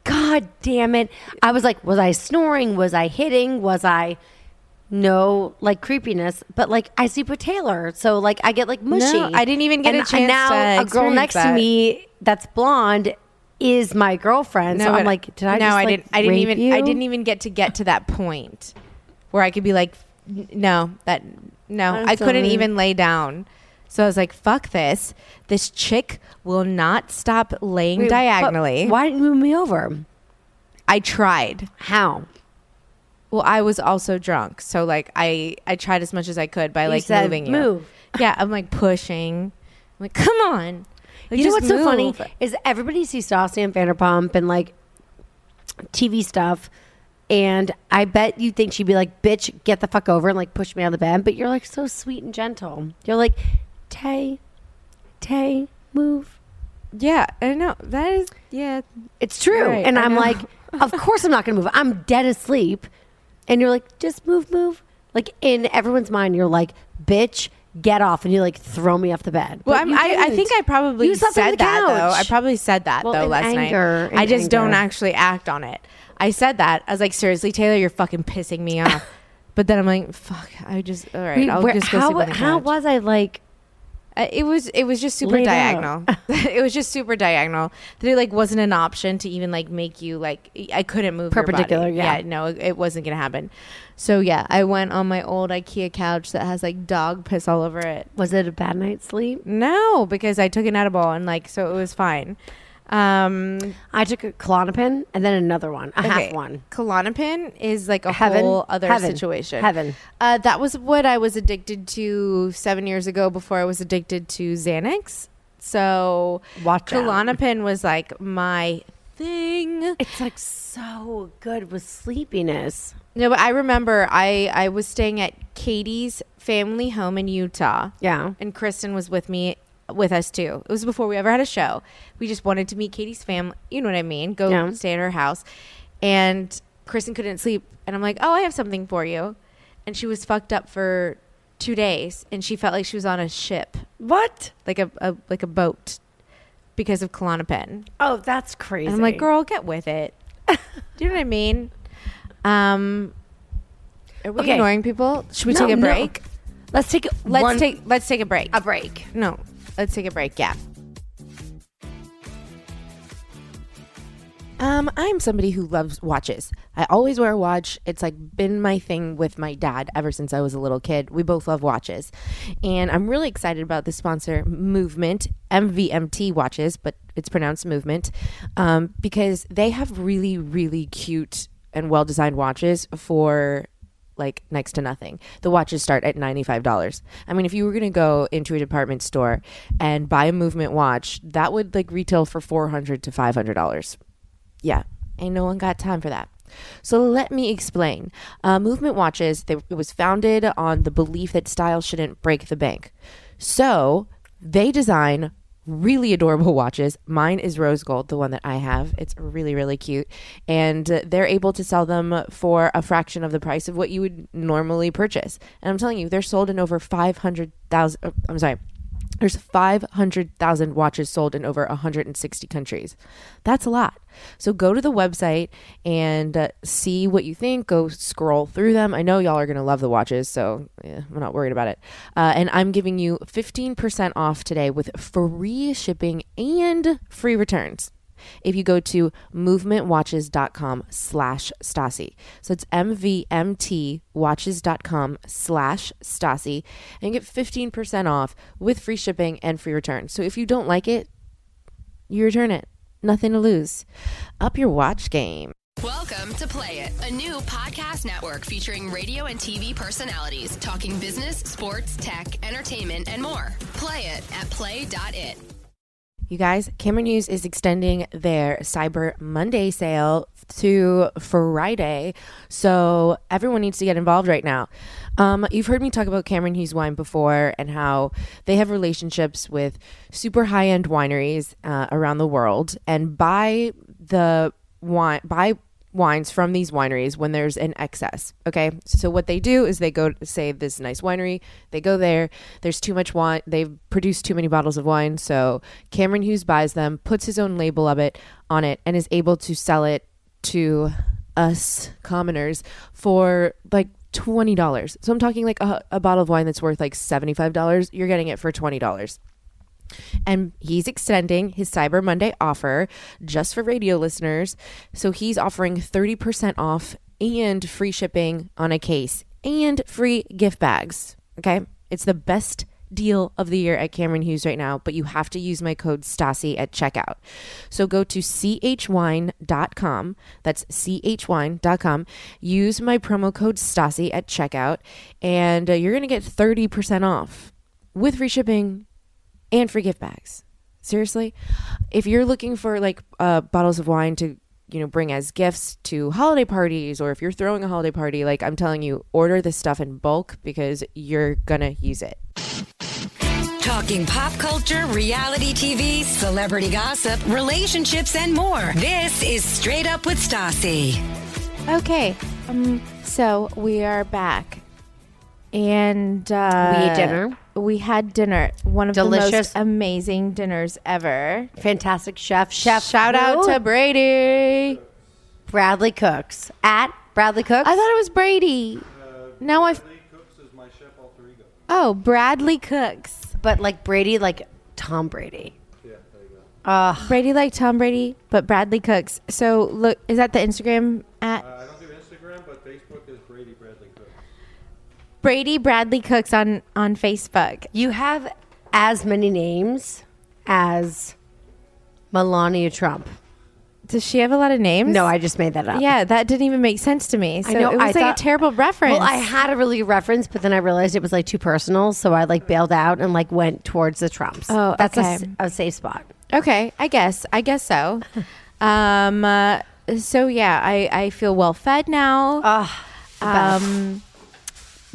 God damn it. I was like, was I snoring? Was I hitting? Was I... No, creepiness, but I sleep with Taylor, so I get mushy. No, I didn't even get a chance. And now to a girl next to me that's blonde is my girlfriend. No, so I'm like, did I? No, just, I didn't even. I didn't even get to that point where I could be like, I couldn't even lay down. So I was like, fuck this. This chick will not stop laying diagonally. Why didn't you move me over? I tried. How? Well, I was also drunk, so I tried as much as I could by moving you. Move. Yeah, I'm pushing. I'm like, come on. You know what's so funny is everybody sees Stassi and Vanderpump and TV stuff, and I bet you think she'd be like, "Bitch, get the fuck over and push me on the bed," but you're so sweet and gentle. You're like, Tay, move. Yeah, I know that is. Yeah, it's true. Right, and I'm like, of course I'm not gonna move. I'm dead asleep. And you're like, just move. In everyone's mind, you're like, bitch, get off. And you throw me off the bed. Well, I think I probably said that, though. I probably said that, last night. I just don't actually act on it. I said that. I was like, seriously, Taylor, you're fucking pissing me off. But then I'm like, fuck, all right, I'll just go sleep on the couch. How was I It was just super diagonal. It was just super diagonal. That it wasn't an option to even make you I couldn't move perpendicular. Your body. Yeah. No, it wasn't gonna happen. So yeah, I went on my old IKEA couch that has dog piss all over it. Was it a bad night's sleep? No, because I took an edible and so it was fine. I took a Klonopin and then another one, half one. Klonopin is a whole other situation. Heaven. That was what I was addicted to 7 years ago before I was addicted to Xanax. So Klonopin was my thing. It's so good with sleepiness. No, but I remember I was staying at Katie's family home in Utah. Yeah. And Kristen was with us too. It was before we ever had a show. We just wanted to meet Katie's family. You know what I mean? Go stay at her house. And Kristen couldn't sleep. And I'm like, oh, I have something for you. And she was fucked up for 2 days. And she felt like she was on a ship. What? Like a boat because of Klonopin. Oh, that's crazy. And I'm like, girl, get with it. Do you know what I mean? Are we ignoring people? Should we take a break? No. Let's take a break. A break. No. Let's take a break. Yeah. I'm somebody who loves watches. I always wear a watch. It's been my thing with my dad ever since I was a little kid. We both love watches. And I'm really excited about the sponsor Movement, MVMT watches, but it's pronounced Movement, because they have really, really cute and well-designed watches for next to nothing. The watches start at $95. I mean, if you were going to go into a department store and buy a Movement watch, that would retail for $400 to $500. Yeah, ain't no one got time for that. So let me explain. Movement watches, it was founded on the belief that style shouldn't break the bank. So they design really adorable watches. Mine is rose gold, the one that I have. It's really, really cute. And they're able to sell them for a fraction of the price of what you would normally purchase. And I'm telling you, they're sold in over 500,000. I'm sorry. There's 500,000 watches sold in over 160 countries. That's a lot. So go to the website and see what you think. Go scroll through them. I know y'all are going to love the watches, so I'm not worried about it. And I'm giving you 15% off today with free shipping and free returns if you go to movementwatches.com/Stassi. So it's MVMTwatches.com/Stassi and get 15% off with free shipping and free return. So if you don't like it, you return it. Nothing to lose. Up your watch game. Welcome to Play It, a new podcast network featuring radio and TV personalities talking business, sports, tech, entertainment, and more. Play it at play.it. You guys, Cameron Hughes is extending their Cyber Monday sale to Friday, so everyone needs to get involved right now. You've heard me talk about Cameron Hughes Wine before and how they have relationships with super high-end wineries around the world, and buy wines from these wineries when there's an excess. Okay, so what they do is they go to, say, this nice winery, they go there, there's too much wine, they've produced too many bottles of wine, so Cameron Hughes buys them, puts his own label of it on it, and is able to sell it to us commoners for like $20. So I'm talking like a bottle of wine that's worth like $75, you're getting it for $20. And he's extending his Cyber Monday offer just for radio listeners. So he's offering 30% off and free shipping on a case and free gift bags. Okay. It's the best deal of the year at Cameron Hughes right now, but you have to use my code Stassi at checkout. So go to chwine.com. That's chwine.com. Use my promo code Stassi at checkout, and you're going to get 30% off with free shipping and free gift bags. Seriously, if you're looking for like bottles of wine to, you know, bring as gifts to holiday parties, or if you're throwing a holiday party, like I'm telling you, order this stuff in bulk because you're gonna use it. Talking pop culture, reality TV, celebrity gossip, relationships, and more. This is Straight Up with Stassi. Okay, so we are back. And we ate dinner. We had dinner. One of the most amazing dinners ever. Fantastic chef. Shout out to Brady. Bradley Cooks. At Bradley Cooks? I thought it was Brady. Now Bradley Cooks is my chef alter ego. Oh, Bradley Cooks. But like Brady, like Tom Brady. Yeah, there you go. Brady like Tom Brady, but Bradley Cooks. So look, is that the Instagram at? I don't do Instagram, but Facebook is Brady Bradley Cooks. Brady Bradley Cooks on Facebook. You have as many names as Melania Trump. Does she have a lot of names? No, I just made that up. Yeah, that didn't even make sense to me. So I know, it was a terrible reference. Well, I had a really good reference, but then I realized it was like too personal, so I like bailed out and like went towards the Trumps. Oh, okay. That's a safe spot. Okay, I guess so. So yeah, I feel well fed now. Oh, the best.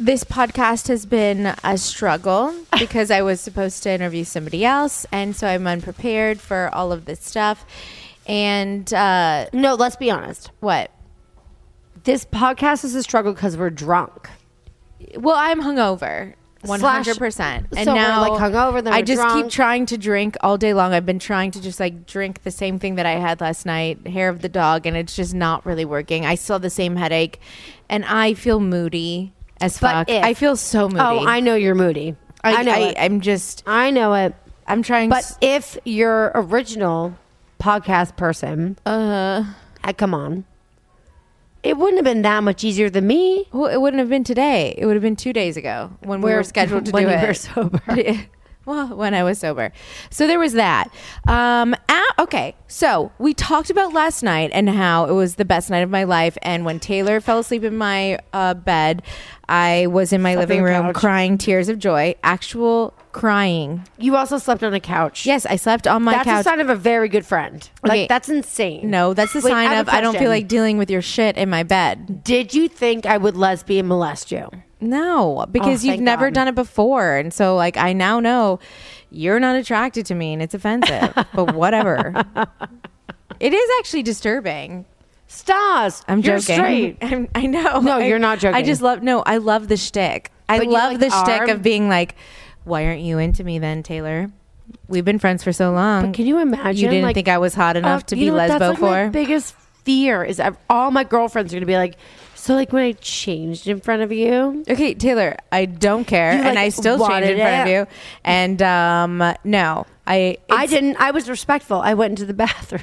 This podcast has been a struggle because I was supposed to interview somebody else, and so I'm unprepared for all of this stuff. And no, let's be honest. What? This podcast is a struggle because we're drunk. Well, I'm hungover 100%. And so now we're like hungover, then I just keep trying to drink all day long. I've been trying to just like drink the same thing that I had last night, hair of the dog, and it's just not really working. I still have the same headache, and I feel moody as fuck. I feel so moody. Oh, I know you're moody. I know it. I'm just. I know it. I'm trying. But if your original podcast person, come on, it wouldn't have been that much easier than me. Well, it wouldn't have been today. It would have been 2 days ago when we were scheduled to do it. When you were sober. Well, when I was sober. So there was that. Okay. So we talked about last night and how it was the best night of my life. And when Taylor fell asleep in my bed, I was in my living room crying tears of joy. Actual crying. You also slept on a couch. Yes, I slept on my couch. That's a sign of a very good friend. Okay. Like, that's insane. No, that's a sign of I don't feel like dealing with your shit in my bed. Did you think I would lesbian molest you? No, because you've never done it before. And so, like, I now know you're not attracted to me and it's offensive, but whatever. It is actually disturbing. Stas, I'm joking. Straight. I know. No, you're not joking. I just love, no, I love the shtick. I love the shtick of being like, why aren't you into me then, Taylor? We've been friends for so long. But can you imagine? You didn't think I was hot enough to be lesbo that's for? My biggest fear is all my girlfriends are going to be like, so like when I changed in front of you. Okay, Taylor, I don't care. You, like, and I still changed in front of you. And no, I didn't. I was respectful. I went into the bathroom.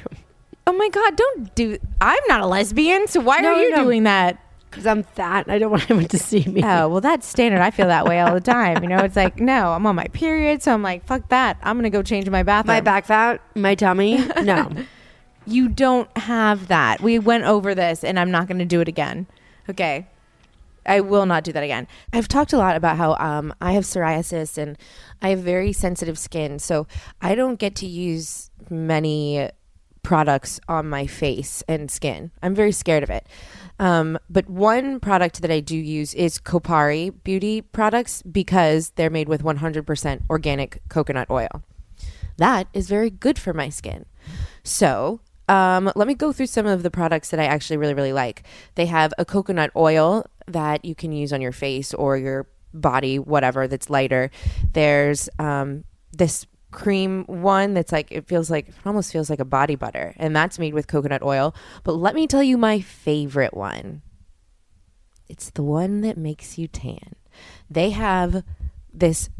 Oh my God, don't do. I'm not a lesbian, so why are you doing that? Because I'm fat and I don't want anyone to see me. Oh, well, that's standard. I feel that way all the time. You know, it's like, no, I'm on my period, so I'm like, fuck that. I'm going to go change in my bathroom. My back fat, my tummy, no. You don't have that. We went over this and I'm not going to do it again. Okay. I will not do that again. I've talked a lot about how I have psoriasis and I have very sensitive skin, so I don't get to use many products on my face and skin. I'm very scared of it. But one product that I do use is Kopari beauty products because they're made with 100% organic coconut oil. That is very good for my skin. So let me go through some of the products that I actually really, really like. They have a coconut oil that you can use on your face or your body, whatever, that's lighter. There's this cream one that's like, it almost feels like a body butter, and that's made with coconut oil. But let me tell you my favorite one. It's the one that makes you tan. They have this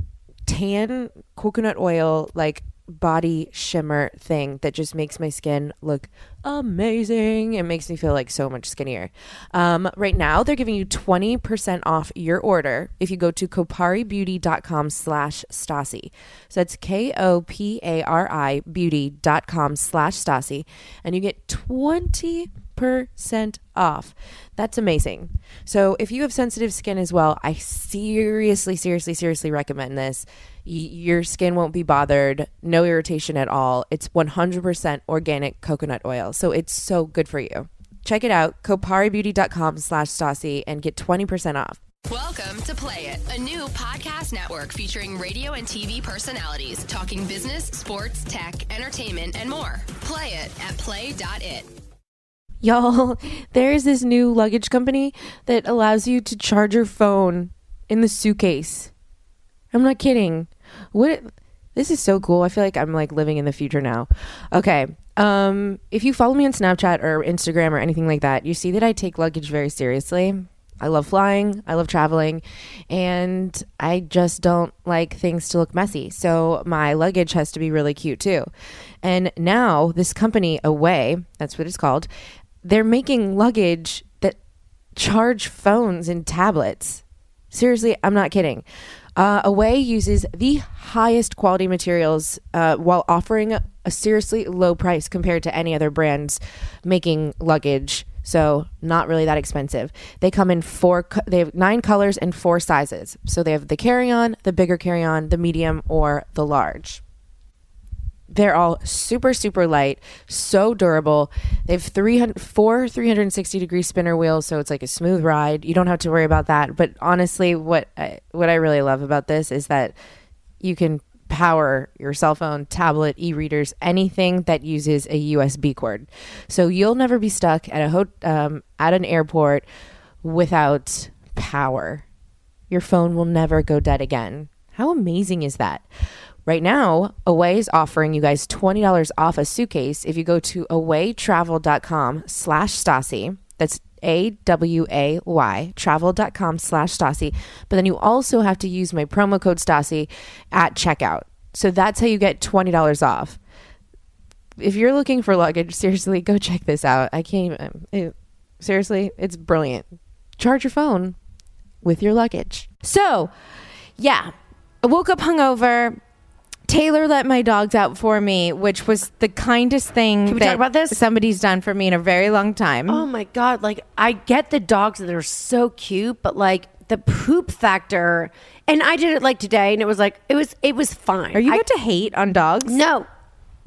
tan coconut oil like body shimmer thing that just makes my skin look amazing. It makes me feel like so much skinnier. Right now they're giving you 20% off your order if you go to koparibeauty.com/Stassi. So that's Kopari beauty.com/Stassi, and you get 20% off. That's amazing. So if you have sensitive skin as well, I seriously recommend this. Your skin won't be bothered, no irritation at all. It's 100% organic coconut oil, so it's so good for you. Check it out, koparibeauty.com/Stassi, and get 20% off. Welcome to Play It, a new podcast network featuring radio and TV personalities talking business, sports, tech, entertainment, and more. Play it at play.it. Y'all, there's this new luggage company that allows you to charge your phone in the suitcase. I'm not kidding. This is so cool. I feel like I'm like living in the future now. Okay. If you follow me on Snapchat or Instagram or anything like that, you see that I take luggage very seriously. I love flying. I love traveling. And I just don't like things to look messy. So my luggage has to be really cute too. And now this company, Away, that's what it's called, they're making luggage that charge phones and tablets. Seriously, I'm not kidding. Away uses the highest quality materials while offering a seriously low price compared to any other brands making luggage. So not really that expensive. They come in they have 9 colors and 4 sizes. So they have the carry-on, the bigger carry-on, the medium, or the large. They're all super, super light, so durable. They have 4 360-degree spinner wheels, so it's like a smooth ride. You don't have to worry about that. But honestly, what I really love about this is that you can power your cell phone, tablet, e-readers, anything that uses a USB cord. So you'll never be stuck at at an airport without power. Your phone will never go dead again. How amazing is that? Right now, Away is offering you guys $20 off a suitcase if you go to awaytravel.com/Stassi. That's AWAY, travel.com/Stassi. But then you also have to use my promo code Stassi at checkout. So that's how you get $20 off. If you're looking for luggage, seriously, go check this out. I can't even, seriously, it's brilliant. Charge your phone with your luggage. So, yeah, I woke up hungover. Taylor let my dogs out for me, which was the kindest thing that somebody's done for me in a very long time. Oh my God. Like, I get the dogs and they're so cute, but like the poop factor. And I did it like today and it was fine. Are you about to hate on dogs? No,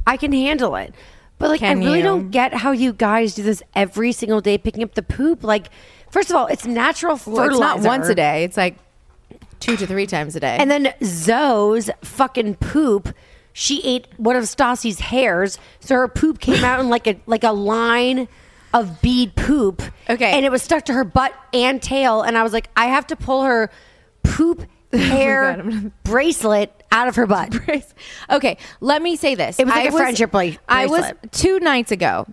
I can handle it. But, like, I really don't get how you guys do this every single day, picking up the poop. Like, first of all, it's natural fertilizer. It's not once a day. It's, like, 2 to 3 times a day. And then Zoe's fucking poop. She ate one of Stassi's hairs, so her poop came out in, like a line of bead poop. Okay. And it was stuck to her butt and tail. And I was like, I have to pull her poop hair bracelet out of her butt. Okay, let me say this. It was like a friendship bracelet. I was 2 nights ago.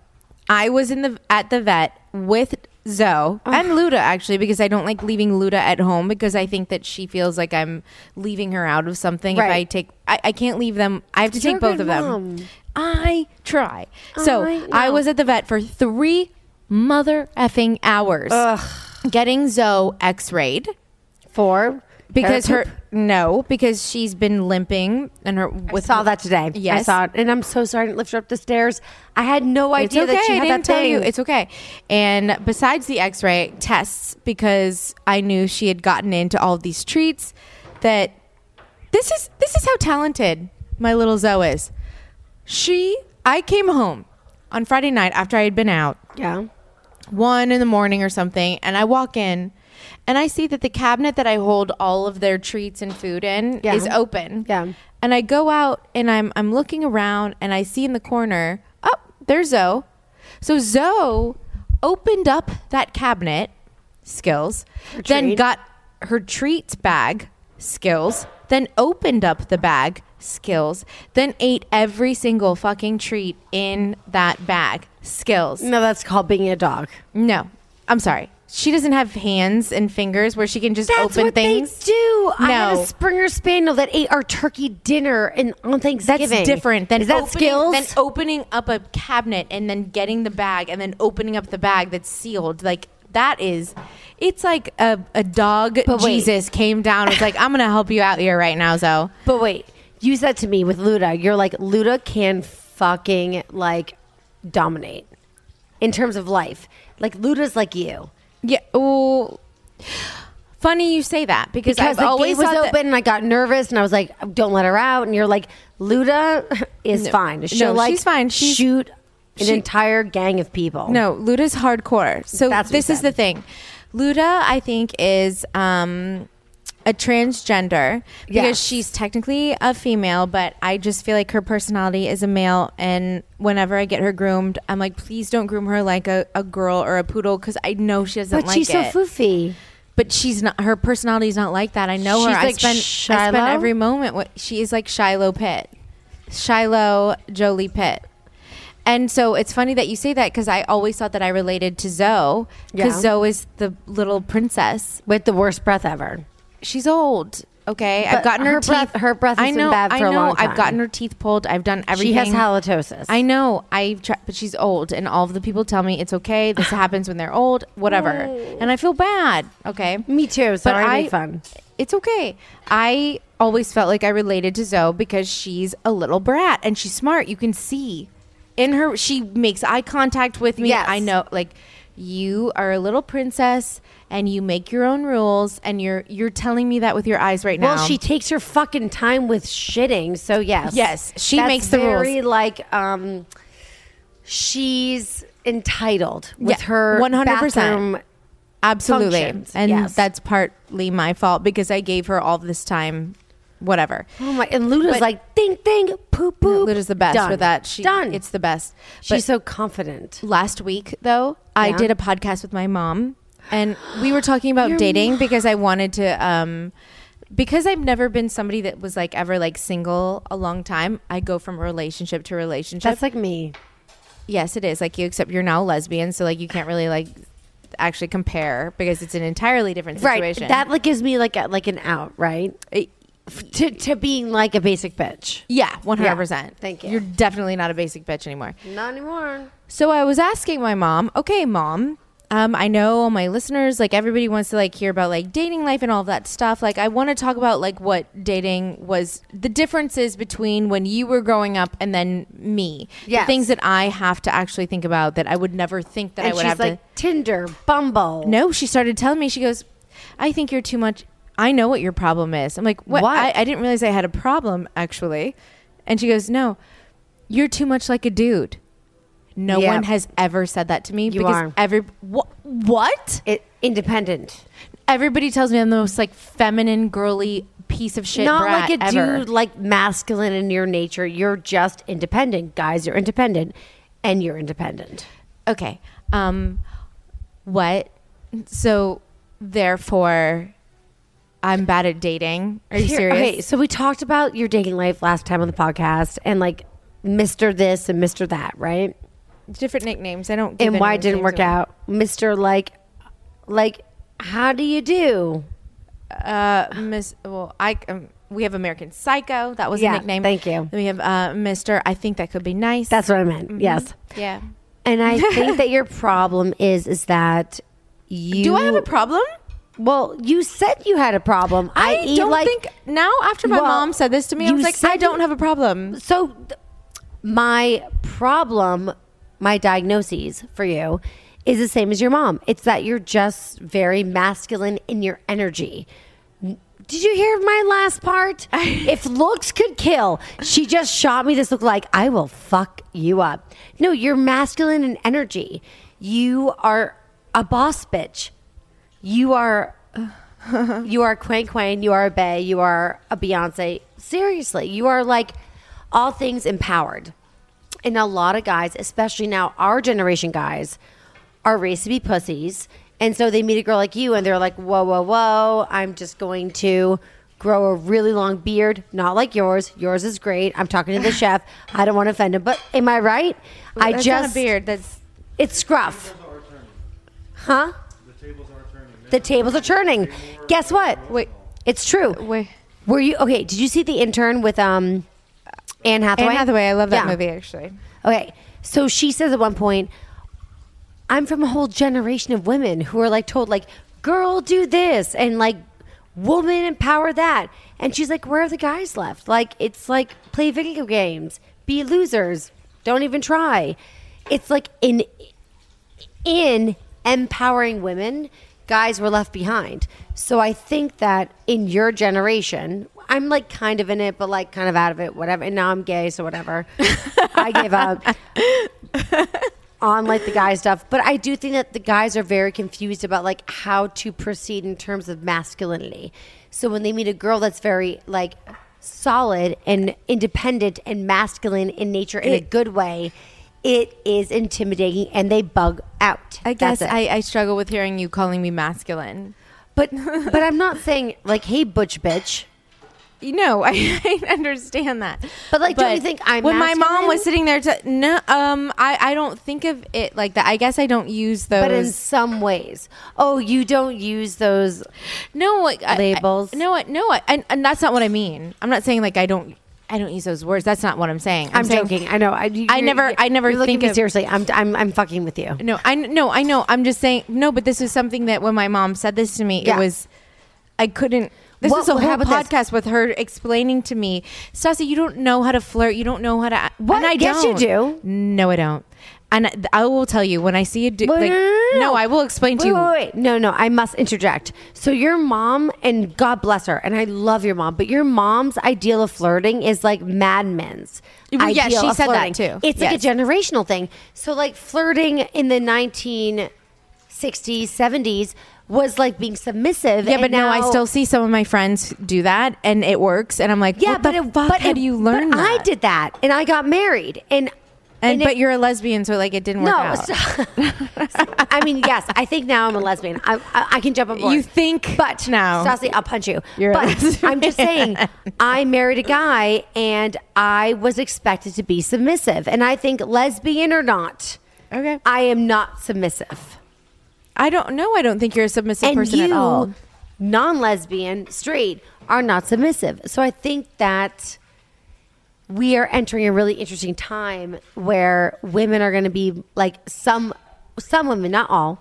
I was at the vet with Zoe and Luda, actually, because I don't like leaving Luda at home, because I think that she feels like I'm leaving her out of something. Right. If I can't leave them. I have to take both of them. I try. So I was at the vet for 3 mother effing hours. Ugh. Getting Zoe x-rayed. Because she's been limping and her. I saw that today. Yes, I saw it, and I'm so sorry I didn't lift her up the stairs. I had no idea that she had that thing. It's okay. And besides the X-ray tests, because I knew she had gotten into all of these treats, that this is how talented my little Zoe is. I came home on Friday night after I had been out. Yeah, 1 a.m. or something, and I walk in. And I see that the cabinet that I hold all of their treats and food in is open. Yeah. And I go out and I'm looking around and I see in the corner, oh, there's Zoe. So Zoe opened up that cabinet, skills, then got her treats bag, skills, then opened up the bag, skills, then ate every single fucking treat in that bag, skills. No, that's called being a dog. No, I'm sorry. She doesn't have hands and fingers where she can just open things. That's what they do. No. I had a Springer Spaniel that ate our turkey dinner on Thanksgiving. That's different. Is that skills? Then opening up a cabinet and then getting the bag and then opening up the bag that's sealed. Like, that is... It's like a dog Jesus came down and was like, I'm going to help you out here right now, Zoe. But wait. You said to me with Luda, you're like, Luda can fucking, like, dominate in terms of life. Like, Luda's like you. Yeah. Ooh. Funny you say that because the gate was open and I got nervous and I was like, "Don't let her out." And you're like, "Luda is fine. She's fine. Shoot an entire gang of people." No, Luda's hardcore. So this is the thing. Luda, I think, is a transgender because she's technically a female, but I just feel like her personality is a male. And whenever I get her groomed, I'm like, please don't groom her like a girl or a poodle, because I know she doesn't like it. But she's so foofy. But she's not. Her personality is not like that. I know her. Like I spend every moment. She is like Shiloh Jolie Pitt. And so it's funny that you say that, because I always thought that I related to Zoe, because Zoe is the little princess with the worst breath ever. She's old, okay? But I've gotten her teeth. Her breath has been bad for a long time. I've gotten her teeth pulled. I've done everything. She has halitosis. I know. But she's old, and all of the people tell me it's okay. This happens when they're old, whatever. Yay. And I feel bad, okay? Me too. Sorry, but made fun. It's okay. I always felt like I related to Zoe because she's a little brat, and she's smart. You can see in her. She makes eye contact with me. Yes. I know, like... You are a little princess, and you make your own rules, and you're telling me that with your eyes right now. Well, she takes her fucking time with shitting, so yes, she makes the rules. Very like she's entitled with her 100%, absolutely, functions. And that's partly my fault because I gave her all this time, whatever. Oh my! And Luda's like ding, poop, poop. No, Luda's the best with that. It's the best. But she's so confident. Last week, though. I did a podcast with my mom, and we were talking about dating because I wanted to, because I've never been somebody that was like ever like single a long time. I go from relationship to relationship. That's like me. Yes, it is like you, except you're now a lesbian. So like you can't really like actually compare because it's an entirely different situation. Right. That like gives me like an out, right? To being like a basic bitch. Yeah, 100%. Yeah, thank you. You're definitely not a basic bitch anymore. Not anymore. So I was asking my mom, okay, Mom, I know all my listeners, like everybody wants to like hear about like dating life and all of that stuff. Like I want to talk about like what dating was, the differences between when you were growing up and then me. Yes. The things that I have to actually think about that I would never think that I would have to. And she's like Tinder, Bumble. No, she started telling me, she goes, I think you're too much. I know what your problem is. I'm like, what? I didn't realize I had a problem, actually. And she goes, no, you're too much like a dude. No one has ever said that to me. What? Independent. Everybody tells me I'm the most like feminine, girly piece of shit brat ever. Not like a dude, like masculine in your nature. You're just independent. Guys are independent, and you're independent. Okay. What? So, therefore, I'm bad at dating. Are you serious? Okay, so we talked about your dating life last time on the podcast, and like Mr. This and Mr. That, right? Different nicknames. I don't. And why it didn't work out, Mr. Like, how do you do? We have American Psycho. That was a nickname. Thank you. Then we have Mr. I think that could be nice. That's what I meant. Mm-hmm. Yes. Yeah. And I think that your problem is that you... Do I have a problem? Well, you said you had a problem. I don't think... Now, after my mom said this to me, I was like, I don't have a problem. So my problem, my diagnoses for you is the same as your mom. It's that you're just very masculine in your energy. Did you hear my last part? If looks could kill, she just shot me this look like, I will fuck you up. No, you're masculine in energy. You are a boss bitch. You are Quang Quang. You are a Bey. You are a Beyonce. Seriously, you are like all things empowered. And a lot of guys, especially now, our generation guys, are raised to be pussies. And so they meet a girl like you, and they're like, whoa, whoa, whoa, I'm just going to grow a really long beard, not like yours. Yours is great. I'm talking to the chef. I don't want to offend him, but am I right? Well, I just... Not a beard. It's scruff. Huh? The tables are turning. Guess what? Wait. It's true. Wait. Were you... Okay, did you see The Intern with Anne Hathaway? Anne Hathaway. I love that movie, actually. Okay. So she says at one point... I'm from a whole generation of women who are like told like, girl, do this. And like, woman, empower that. And she's like, where are the guys left? Like, it's like, play video games. Be losers. Don't even try. It's like in empowering women, guys were left behind. So I think that in your generation, I'm like kind of in it, but like kind of out of it, whatever. And now I'm gay, so whatever. I gave up. On like the guy stuff, but I do think that the guys are very confused about like how to proceed in terms of masculinity. So when they meet a girl that's very like solid and independent and masculine in nature in a good way, it is intimidating and they bug out. I guess I struggle with hearing you calling me masculine, but I'm not saying like, hey, butch bitch. No, I understand that. But like, don't you think I'm when masculine? My mom was sitting there I don't think of it like that. I guess I don't use those. But in some ways. Oh, you don't use those labels? No, and that's not what I mean. I'm not saying like I don't use those words. That's not what I'm saying. I'm joking. I know. I never you're think of, seriously. I'm fucking with you. No, I know. I'm just saying, no, but this is something that when my mom said this to me, it was, I couldn't. This is a whole podcast with her explaining to me, Stassi, you don't know how to flirt. You don't know how to... What? I guess you do. No, I don't. And I will tell you, when I see a dude... Like, no, I will explain to you. Wait. No, I must interject. So your mom, and God bless her, and I love your mom, but your mom's ideal of flirting is like Mad Men's ideal of flirting. Yeah, she said that too. It's like a generational thing. So like flirting in the 1960s, 70s, was like being submissive. Yeah, but now I still see some of my friends do that and it works and I'm like, yeah, how do you learn that? I did that and I got married but you're a lesbian, so like it didn't work out. So, I mean, yes, I think now I'm a lesbian. I can jump on board. You think but now. Stassi, I'll punch you. I'm just saying, I married a guy and I was expected to be submissive. And I think lesbian or not, okay, I am not submissive. I don't think you're a submissive person at all. And you, non-lesbian, straight, are not submissive. So I think that we are entering a really interesting time where women are going to be like some women, not all,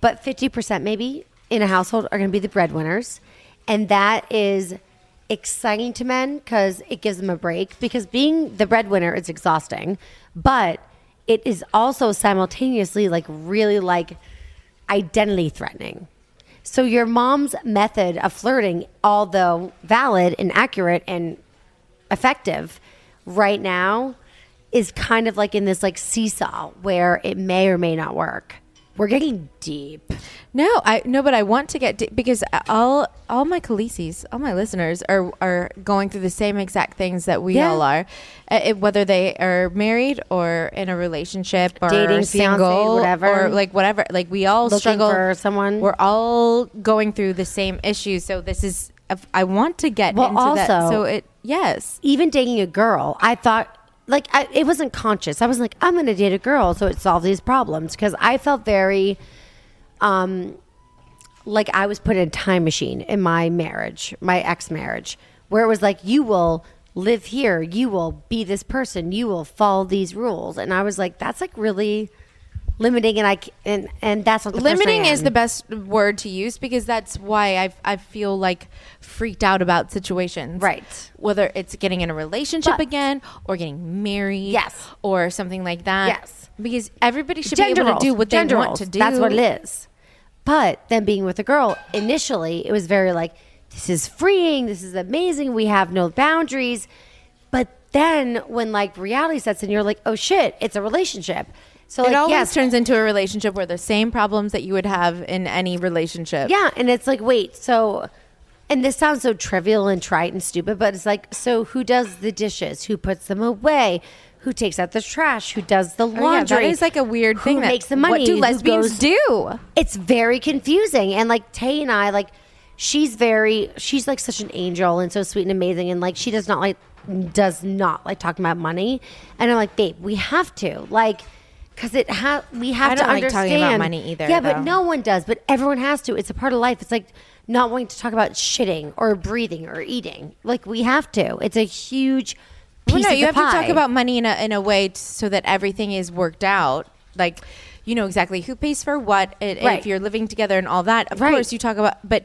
but 50% maybe in a household are going to be the breadwinners. And that is exciting to men because it gives them a break, because being the breadwinner is exhausting. But it is also simultaneously like really like... identity threatening. So your mom's method of flirting, although valid and accurate and effective, right now is kind of like in this like seesaw where it may or may not work. We're getting deep. No, but I want to get deep because all my Khaleesi's, all my listeners are going through the same exact things that we all are, whether they are married or in a relationship or dating, single, whatever, or like whatever. Like we all struggle for someone. We're all going through the same issues. So this is I want to get into also, that. So it even dating a girl, I thought. Like, it wasn't conscious. I was like, I'm going to date a girl so it solves these problems. Because I felt very, like I was put in a time machine in my marriage, my ex-marriage, where it was like, you will live here. You will be this person. You will follow these rules. And I was like, that's like really limiting. And and that's not the limiting is the best word to use because that's why I feel like freaked out about situations, right? Whether it's getting in a relationship again or getting married, or something like that, because everybody should be able to do what they want to do. That's what it is. But then being with a girl, initially it was very like, this is freeing, this is amazing, we have no boundaries. But then when like reality sets in, you're like, oh shit, it's a relationship. So it like, always turns into a relationship where the same problems that you would have in any relationship. Yeah. And it's like, wait, so, and this sounds so trivial and trite and stupid, but it's like, so who does the dishes? Who puts them away? Who takes out the trash? Who does the laundry? That is like a weird thing. Who makes the money? What do lesbians do? It's very confusing. And like Tay and I, like she's like such an angel and so sweet and amazing. And like, she does not like talking about money. And I'm like, babe, we have to like, because we have to understand. I don't like talking about money either. Yeah, but no one does. But everyone has to. It's a part of life. It's like not wanting to talk about shitting or breathing or eating. Like we have to. It's a huge piece of the pie. You have to talk about money in a way so that everything is worked out. Like you know exactly who pays for what. And if you're living together and all that, of course you talk about. But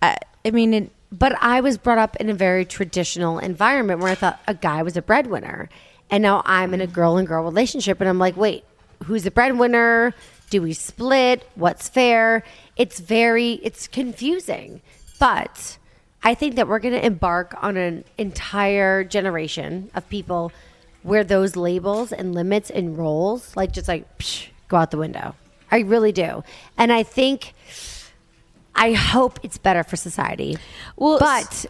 I mean, but I was brought up in a very traditional environment where I thought a guy was a breadwinner. And now I'm in a girl and girl relationship and I'm like, wait, who's the breadwinner? Do we split? What's fair? It's confusing. But I think that we're going to embark on an entire generation of people where those labels and limits and roles like just like go out the window. I really do. And I hope it's better for society. Well, but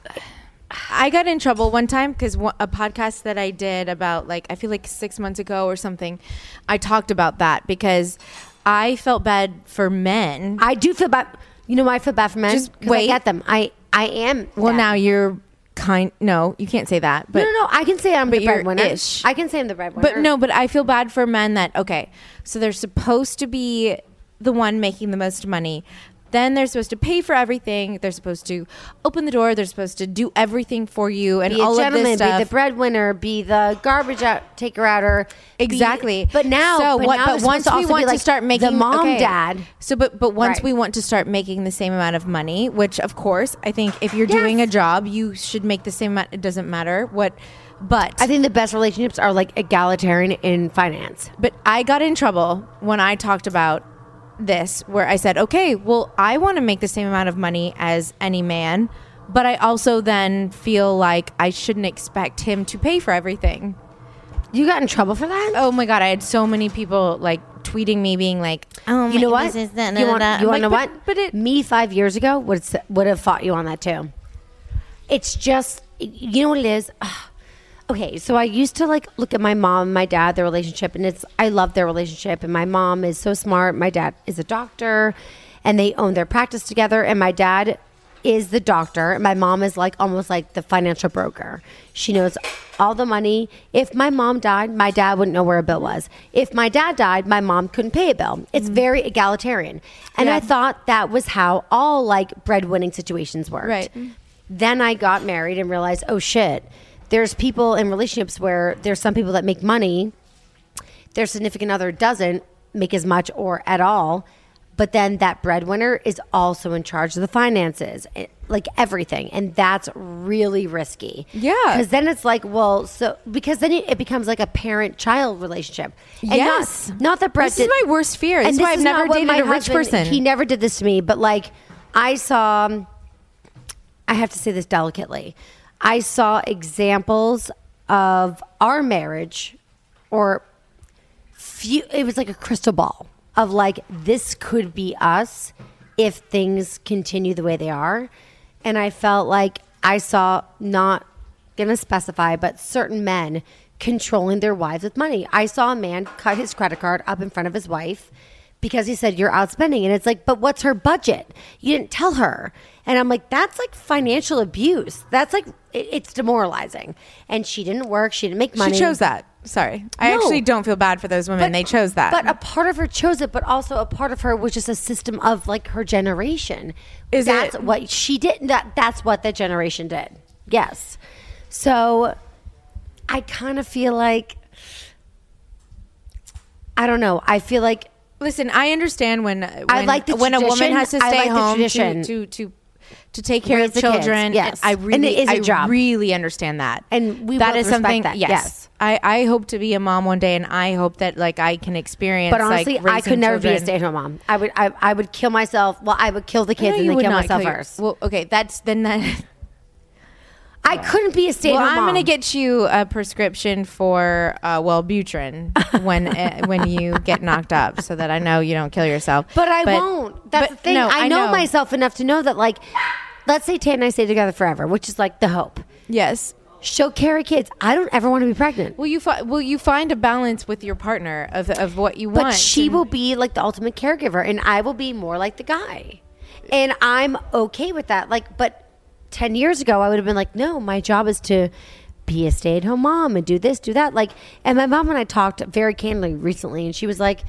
I got in trouble one time because a podcast that I did about like I feel like 6 months ago or something, I talked about that because I felt bad for men. I do feel bad. You know why I feel bad for men? Just wait. I get them. I am. Well, now you're kind. No, you can't say that. But no. I can say I'm the breadwinner. I can say I'm the breadwinner. But no, but I feel bad for men that so they're supposed to be the one making the most money. Then they're supposed to pay for everything. They're supposed to open the door. They're supposed to do everything for you and all of this stuff. Be the breadwinner. Be the garbage taker outer. Exactly. But once we want to start making the same amount of money, which of course I think if you're doing a job, you should make the same amount. It doesn't matter what. But I think the best relationships are like egalitarian in finance. But I got in trouble when I talked about this where I said, okay, well, I want to make the same amount of money as any man, but I also then feel like I shouldn't expect him to pay for everything. You got in trouble for that? Oh my God. I had so many people like tweeting me being like, oh, you know what? Me 5 years ago would have fought you on that too. It's just, you know what it is? Okay, so I used to like look at my mom and my dad, their relationship, and I love their relationship, and my mom is so smart. My dad is a doctor, and they own their practice together, and my dad is the doctor, and my mom is like almost like the financial broker. She knows all the money. If my mom died, my dad wouldn't know where a bill was. If my dad died, my mom couldn't pay a bill. It's very egalitarian. And I thought that was how all like breadwinning situations worked. Right. Then I got married and realized, oh shit, there's people in relationships where there's some people that make money, their significant other doesn't make as much or at all, but then that breadwinner is also in charge of the finances, like everything. And that's really risky. Yeah. Because then it's like, well, so because then it becomes like a parent-child relationship. And Not that Brett did. This is my worst fear. And this is why I've never dated a rich person. He never did this to me, but like I have to say this delicately. I saw examples of our marriage or few, it was like a crystal ball of like, this could be us if things continue the way they are. And I felt like I saw, not gonna specify, but certain men controlling their wives with money. I saw a man cut his credit card up in front of his wife because he said, you're outspending. And it's like, but what's her budget? You didn't tell her. And I'm like, that's like financial abuse. That's like, it's demoralizing. And she didn't work. She didn't make money. She chose that. Sorry. I actually don't feel bad for those women. They chose that. But a part of her chose it, but also a part of her was just a system of like her generation. That's what she did. That's what the generation did. Yes. So I kind of feel like, I don't know. I feel like, listen, I understand when I like when a woman has to stay home to take care of children. Yes, I really understand that, and we both respect that. Yes, I hope to be a mom one day, and I hope that like I can experience. But honestly, I could never be a stay-at-home mom. I would kill myself. Well, I would kill the kids and then kill myself first. Well, okay, I couldn't be a stay-at-home mom. Well, I'm going to get you a prescription for Wellbutrin when you get knocked up, so that I know you don't kill yourself. But I won't. That's the thing. No, I know myself enough to know that, like, let's say Tay and I stay together forever, which is like the hope. Yes. She'll carry kids. I don't ever want to be pregnant. Well, you find a balance with your partner of what you want. But she will be like the ultimate caregiver, and I will be more like the guy, and I'm okay with that. Like, but 10 years ago, I would have been like, no, my job is to be a stay-at-home mom and do this, do that. Like, and my mom and I talked very candidly recently, and she was like,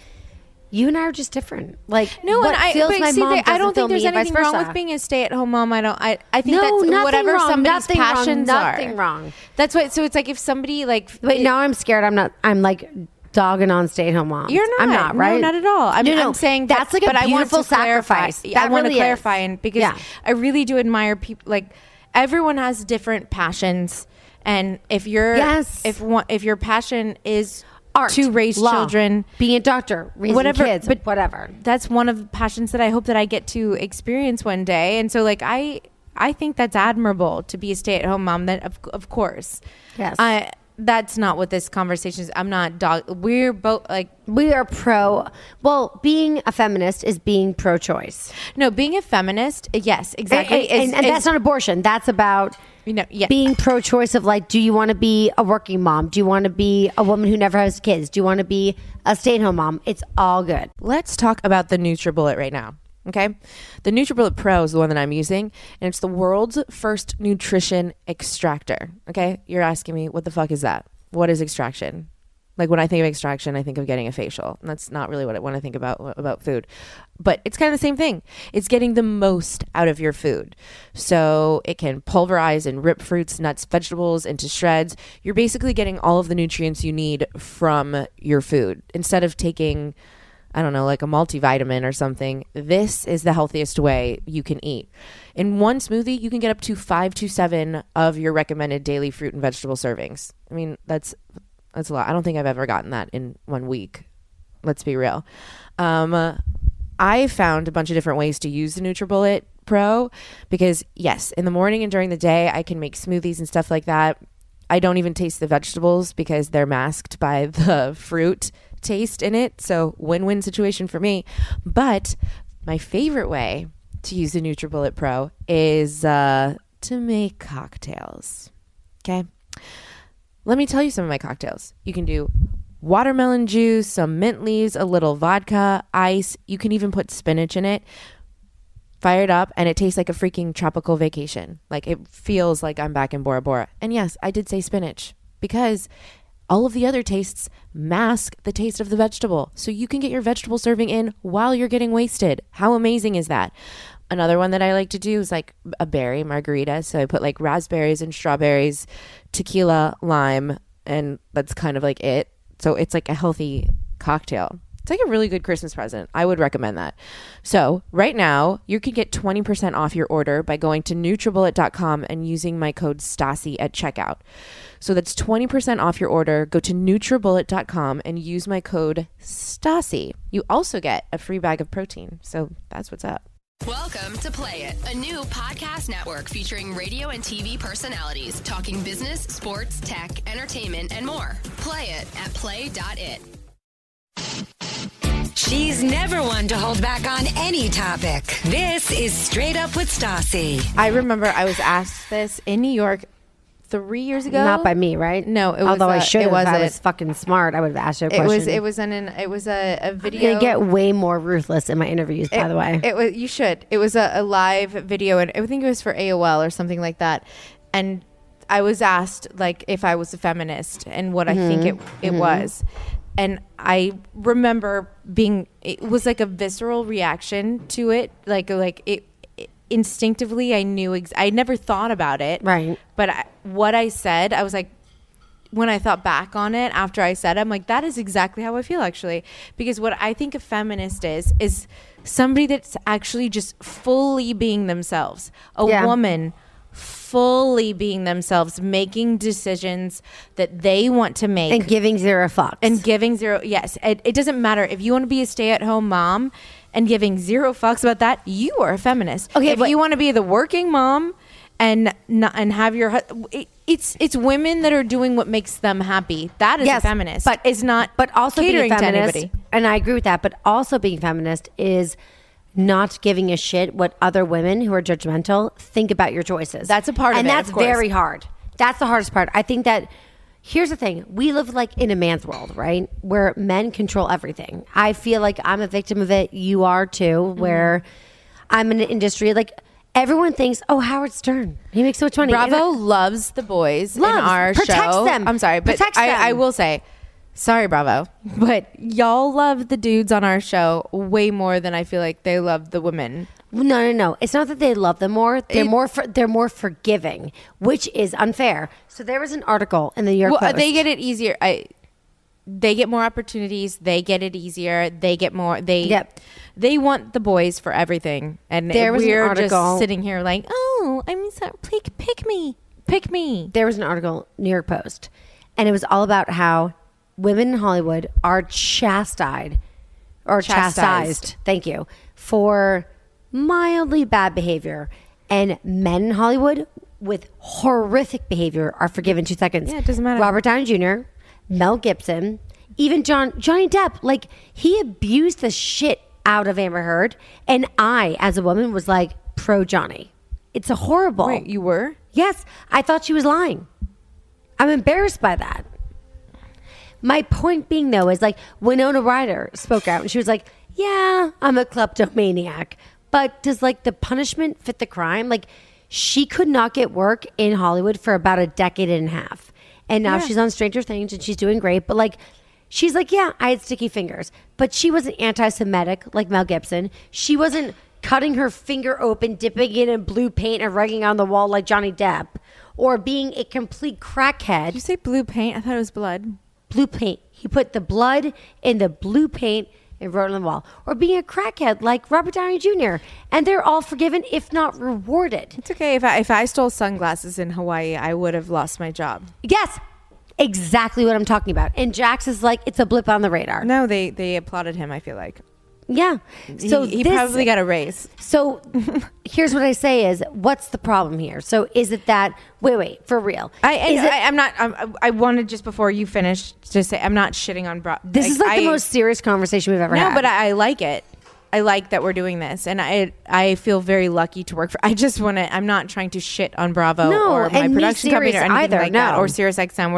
you and I are just different. Like, no, what feels my mom doesn't feel me, vice versa. I don't think there's anything wrong with being a stay-at-home mom. I think that's whatever somebody's passions are. Nothing wrong. That's what. So it's like if somebody like. Wait, now I'm scared. I'm like dogging on stay-at-home moms. You're not. I'm not, right? No, not at all. I'm saying that's like a beautiful sacrifice. I want to clarify, and because I really do admire people. Like, everyone has different passions, and if you're if your passion is art, to raise children, being a doctor, raising kids, but whatever. That's one of the passions that I hope that I get to experience one day. And so, like, I think that's admirable to be a stay-at-home mom. That of course, yes. That's not what this conversation is. I'm not we're both like, we are pro. Well, being a feminist is being pro-choice. No, being a feminist, yes, exactly. And that's not abortion. That's about being pro-choice of like, do you want to be a working mom? Do you want to be a woman who never has kids? Do you want to be a stay-at-home mom? It's all good. Let's talk about the NutriBullet right now. Okay, the NutriBullet Pro is the one that I'm using, and it's the world's first nutrition extractor. Okay, you're asking me, what the fuck is that? What is extraction? Like, when I think of extraction, I think of getting a facial. That's not really what I want to think about food, but it's kind of the same thing. It's getting the most out of your food. So it can pulverize and rip fruits, nuts, vegetables into shreds. You're basically getting all of the nutrients you need from your food instead of taking, I don't know, like a multivitamin or something. This is the healthiest way you can eat. In one smoothie, you can get up to 5 to 7 of your recommended daily fruit and vegetable servings. I mean, that's a lot. I don't think I've ever gotten that in 1 week. Let's be real. I found a bunch of different ways to use the NutriBullet Pro because, yes, in the morning and during the day, I can make smoothies and stuff like that. I don't even taste the vegetables because they're masked by the fruit taste in it. So win-win situation for me. But my favorite way to use the NutriBullet Pro is to make cocktails. Okay. Let me tell you some of my cocktails. You can do watermelon juice, some mint leaves, a little vodka, ice. You can even put spinach in it. Fire it up, and it tastes like a freaking tropical vacation. Like, it feels like I'm back in Bora Bora. And yes, I did say spinach because all of the other tastes mask the taste of the vegetable. So you can get your vegetable serving in while you're getting wasted. How amazing is that? Another one that I like to do is like a berry margarita. So I put like raspberries and strawberries, tequila, lime, and that's kind of like it. So it's like a healthy cocktail. It's like a really good Christmas present. I would recommend that. So right now, you can get 20% off your order by going to NutriBullet.com and using my code Stassi at checkout. So that's 20% off your order. Go to NutriBullet.com and use my code Stassi. You also get a free bag of protein. So that's what's up. Welcome to Play It, a new podcast network featuring radio and TV personalities talking business, sports, tech, entertainment, and more. Play it at play.it. She's never one to hold back on any topic. This is Straight Up with Stassi. I remember I was asked this in New York 3 years ago. Not by me, right? No, it was although I should have. If I was fucking smart, I would have asked you a question. It was a video. I'm gonna get way more ruthless in my interviews, by the way. It was, you should. It was a live video, and I think it was for AOL or something like that. And I was asked like if I was a feminist and what I think it was. And I remember being, it was like a visceral reaction to it. Like it instinctively, I knew, I never thought about it. Right. But what I said, I was like, when I thought back on it after I said it, I'm like, that is exactly how I feel actually. Because what I think a feminist is somebody that's actually just fully being themselves. A woman fully being themselves, making decisions that they want to make. And giving zero fucks. Yes. It doesn't matter. If you want to be a stay-at-home mom and giving zero fucks about that, you are a feminist. Okay, if you want to be the working mom and have your... It's women that are doing what makes them happy. That is a feminist. But it's not but also catering being feminist, to anybody. And I agree with that. But also being feminist is... not giving a shit what other women who are judgmental think about your choices. That's a part of it, of course. And that's very hard. That's the hardest part. I think that, here's the thing. We live like in a man's world, right? Where men control everything. I feel like I'm a victim of it. You are too, where I'm in an industry like... everyone thinks, oh, Howard Stern. He makes so much money. Bravo loves the boys in our show. Protects them. I'm sorry, but I will say... sorry, Bravo, but y'all love the dudes on our show way more than I feel like they love the women. No. It's not that they love them more. They're more forgiving, which is unfair. So there was an article in the New York Post. They get it easier. They get more opportunities. They get it easier. They get more. They want the boys for everything, and we're just sitting here like, oh, I'm sorry. Pick me. There was an article, New York Post, and it was all about how women in Hollywood are chastised. Thank you, for mildly bad behavior, and men in Hollywood with horrific behavior are forgiven 2 seconds. Yeah, it doesn't matter. Robert Downey Jr., Mel Gibson, even Johnny Depp, like he abused the shit out of Amber Heard, and I, as a woman, was like pro Johnny. It's a horrible. Wait, you were? Yes, I thought she was lying. I'm embarrassed by that. My point being, though, is like Winona Ryder spoke out and she was like, yeah, I'm a kleptomaniac. But does like the punishment fit the crime? Like she could not get work in Hollywood for about a decade and a half. And now she's on Stranger Things and she's doing great. But like she's like, yeah, I had sticky fingers. But she wasn't anti-Semitic like Mel Gibson. She wasn't cutting her finger open, dipping it in blue paint and writing on the wall like Johnny Depp or being a complete crackhead. Did you say blue paint? I thought it was blood. Blue paint. He put the blood in the blue paint and wrote on the wall. Or being a crackhead like Robert Downey Jr. And they're all forgiven, if not rewarded. It's okay. If I stole sunglasses in Hawaii, I would have lost my job. Yes. Exactly what I'm talking about. And Jax is like, it's a blip on the radar. No, they applauded him, I feel like. Yeah. So he probably got a raise. So here's what I say is, what's the problem here? So is it that, wait, for real. I wanted just before you finish to say, I'm not shitting on Bravo. This is like the most serious conversation we've ever had. No, but I like it. I like that we're doing this. And I feel very lucky to work for, I'm not trying to shit on Bravo or my production company or anything either, like that. Or Sirius XM.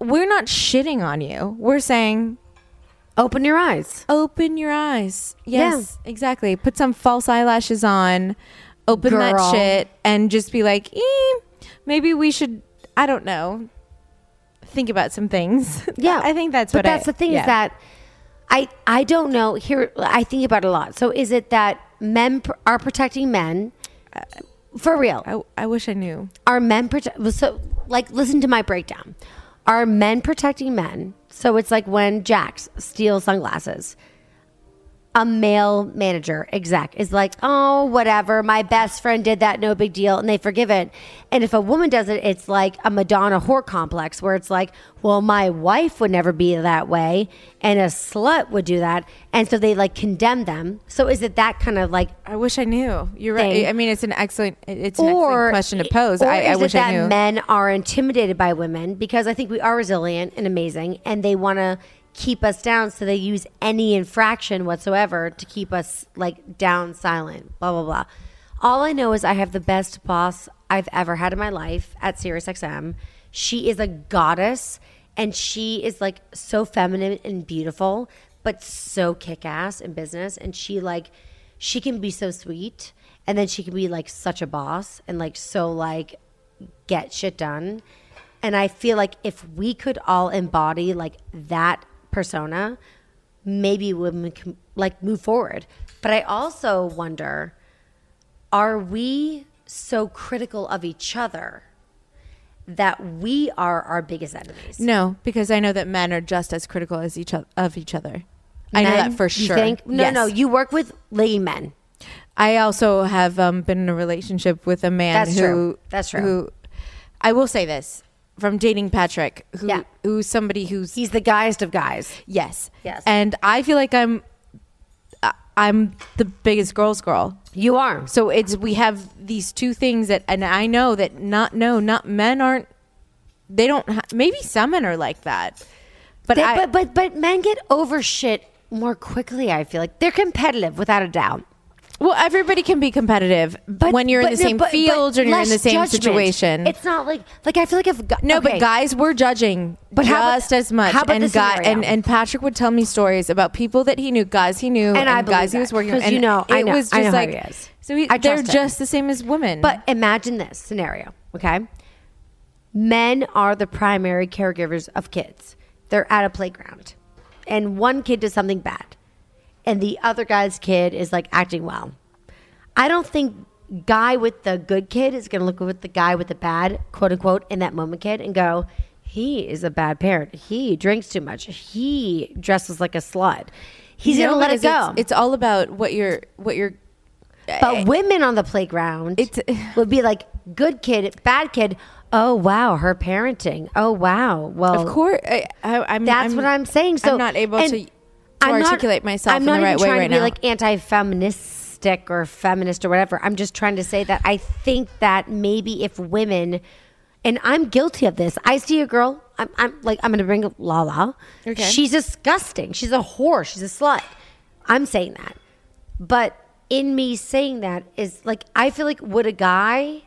We're not shitting on you. We're saying... Open your eyes. Yes, exactly. Put some false eyelashes on. Open that shit and just be like, maybe we should, I don't know, think about some things. Yeah. I think that's what I... But that's the thing is that I don't know. Here, I think about it a lot. So is it that men are protecting men? For real. I wish I knew. Are men... So, like, listen to my breakdown. Are men protecting men? So it's like when Jax steals sunglasses. a male manager exec is like, oh, whatever, my best friend did that, no big deal, and they forgive it. And if a woman does it, it's like a Madonna whore complex where it's like, well, my wife would never be that way and a slut would do that. And so they like condemn them. So is it that kind of like, I wish I knew. You're right. Thing? I mean, it's an excellent question to pose. I wish I knew. Men are intimidated by women because I think we are resilient and amazing and they want to keep us down, so they use any infraction whatsoever to keep us like down, silent, blah, blah, blah. All I know is I have the best boss I've ever had in my life at Sirius XM. She is a goddess and she is like so feminine and beautiful, but so kick-ass in business. And she can be so sweet and then she can be like such a boss and like so like get shit done. And I feel like if we could all embody like that persona, maybe women can like move forward. But I also wonder, are we so critical of each other that we are our biggest enemies? No, because I know that men are just as critical as each other. Men, I know that for sure. You think? No, you work with lady men. I also have been in a relationship with a man That's true. Who, I will say this, from dating Patrick, who's somebody who's... He's the guyest of guys. Yes. And I feel like I'm the biggest girl's girl. You are. So we have these two things that, and I know that not men aren't, they don't, maybe some men are like that. But men get over shit more quickly, I feel like. They're competitive, without a doubt. Well, everybody can be competitive, but when you're in the same field or you're in the same situation, it's not like I feel like but guys were judging, but just as much. How about and Patrick would tell me stories about people that he knew, guys he knew, and guys he was working with. And they're just the same as women. But imagine this scenario, okay? Men are the primary caregivers of kids. They're at a playground, and one kid does something bad, and the other guy's kid is like acting well. I don't think guy with the good kid is going to look with the guy with the bad, quote unquote, in that moment kid and go, he is a bad parent. He drinks too much. He dresses like a slut. He's going to let it go. It's all about what you're. But women on the playground would be like, good kid, bad kid. Oh, wow, her parenting. Oh, wow. Well, of course. That's what I'm saying. So I'm not able to articulate myself in the right way right now. I'm not trying to be like anti-feministic or feminist or whatever. I'm just trying to say that I think that maybe if women, and I'm guilty of this. I see a girl. I'm going to bring up Lala. Okay. She's disgusting. She's a whore. She's a slut. I'm saying that. But in me saying that is like, I feel like, would a guy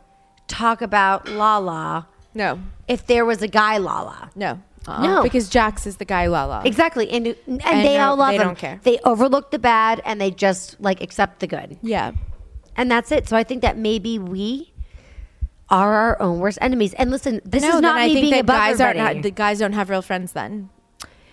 talk about Lala? No. If there was a guy Lala? No. No, because Jax is the guy Lala. Exactly. And they all love him. They don't care. They overlook the bad and they just like accept the good. Yeah. And that's it. So I think that maybe we are our own worst enemies. And listen, this is not me being above everybody. The guys don't have real friends then.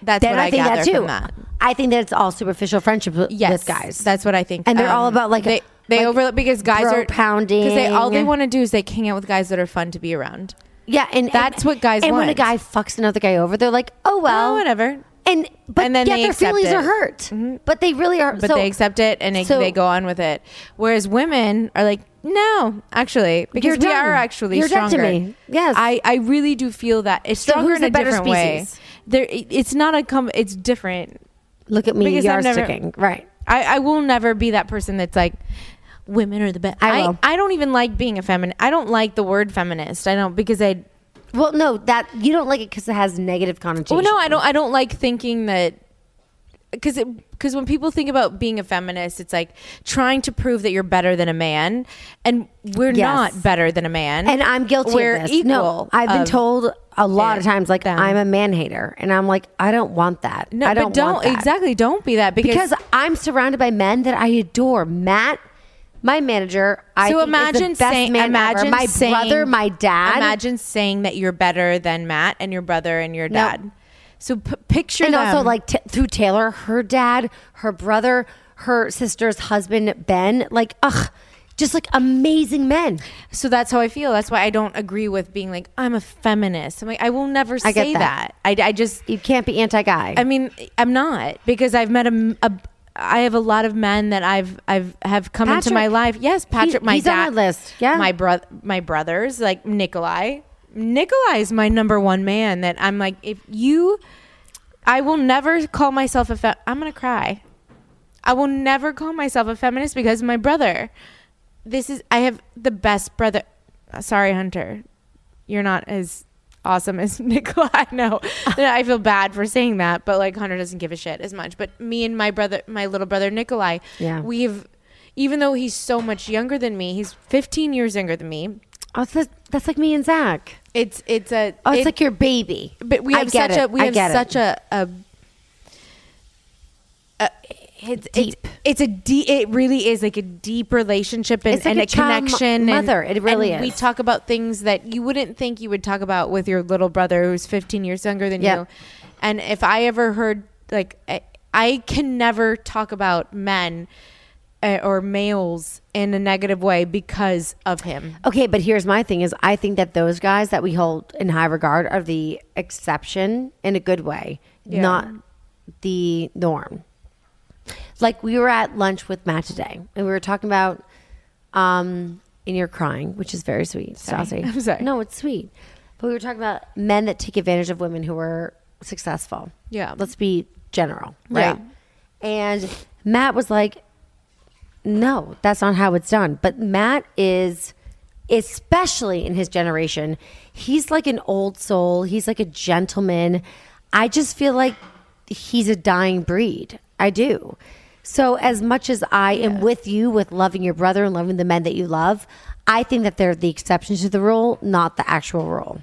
That's what I gather from that. I think that it's all superficial friendship with guys. That's what I think. And they're all about like... They overlook because guys are... pounding. Because all they want to do is they hang out with guys that are fun to be around. Yeah, and that's what guys want. And when a guy fucks another guy over, they're like, "Oh well, oh, whatever." But then their feelings are hurt. Mm-hmm. But they really are. But they accept it and they go on with it. Whereas women are like, "No, actually, because we are actually stronger." You're dead to me. Yes, I really do feel that it's stronger in a different way. It's not it's different. Look at me, yarsticking. Right. I will never be that person that's like, women are the best. I don't even like being a feminist. I don't like the word feminist. I don't because I. Well, no, that you don't like it because it has negative connotations. Well, no, I don't like thinking that because when people think about being a feminist, it's like trying to prove that you're better than a man, and we're not better than a man. And I'm guilty of this. Equal. No, I've been told a lot of times like I'm a man hater, and I'm like I don't want that. No, I don't want that. Exactly. Don't be that because I'm surrounded by men that I adore. Matt. My manager, I think is the best man ever. My brother, my dad. Imagine saying that you're better than Matt and your brother and your dad. So picture them. And also like through Taylor, her dad, her brother, her sister's husband, Ben. Like, ugh, just like amazing men. So that's how I feel. That's why I don't agree with being like, I'm a feminist. I'm like, I will never say that. I just... You can't be anti-guy. I mean, I'm not because I've met a I have a lot of men that have come into my life. Yes, Patrick, my he's dad on my list. Yeah, my brothers, like Nikolai. Nikolai is my number one man. That I'm like, if you, I will never call myself a I'm gonna cry. I will never call myself a feminist because my brother. I have the best brother. Sorry, Hunter, you're not as awesome as Nikolai. No, I feel bad for saying that, but like Hunter doesn't give a shit as much. But me and my brother, my little brother Nikolai, yeah, we've, even though he's so much younger than me, he's 15 years younger than me. Oh, so that's like me and Zach. It's like your baby. But we have It's a deep, it really is like a deep relationship and a connection. Mother, it really is. We talk about things that you wouldn't think you would talk about with your little brother who's 15 years younger than you. And if I ever heard, like, I can never talk about men or males in a negative way because of him. Okay, but here's my thing is I think that those guys that we hold in high regard are the exception in a good way, not the norm. Like we were at lunch with Matt today and we were talking about and you're crying, which is very sweet, Stassi. I'm sorry. No, it's sweet. But we were talking about men that take advantage of women who are successful. Yeah. Let's be general, right? Yeah. And Matt was like, no, that's not how it's done. But Matt is, especially in his generation, he's like an old soul. He's like a gentleman. I just feel like he's a dying breed. I do. So as much as I am with you with loving your brother and loving the men that you love, I think that they're the exception to the rule, not the actual rule.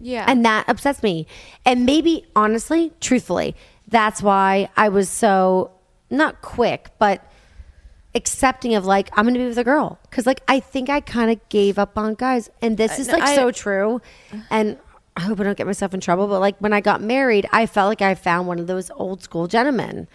Yeah. And that upsets me. And maybe, honestly, truthfully, that's why I was so, not quick, but accepting of like, I'm going to be with a girl. Because like, I think I kind of gave up on guys. And this is like so true. And I hope I don't get myself in trouble, but like when I got married, I felt like I found one of those old school gentlemen.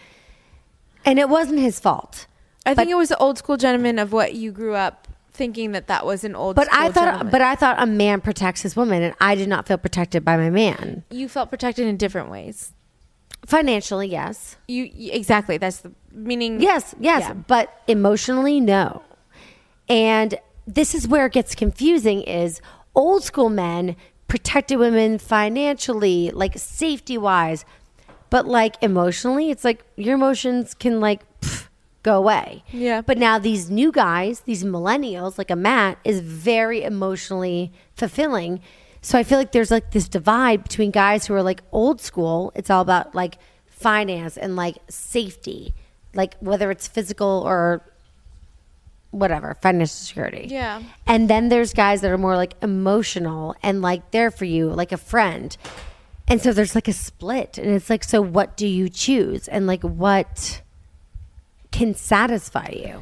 And it wasn't his fault. I think it was the old school gentleman of what you grew up thinking that was an old school gentleman. But I thought a man protects his woman, and I did not feel protected by my man. You felt protected in different ways. Financially, yes. Exactly. That's the meaning. Yes. Yeah. But emotionally, no. And this is where it gets confusing is old school men protected women financially, like safety wise, but like emotionally, it's like your emotions can like go away. Yeah. But now these new guys, these millennials, like a Matt, is very emotionally fulfilling. So I feel like there's like this divide between guys who are like old school. It's all about like finance and like safety, like whether it's physical or whatever, financial security. Yeah. And then there's guys that are more like emotional and like there for you, like a friend. And so there's like a split and it's like, so what do you choose? And like what can satisfy you?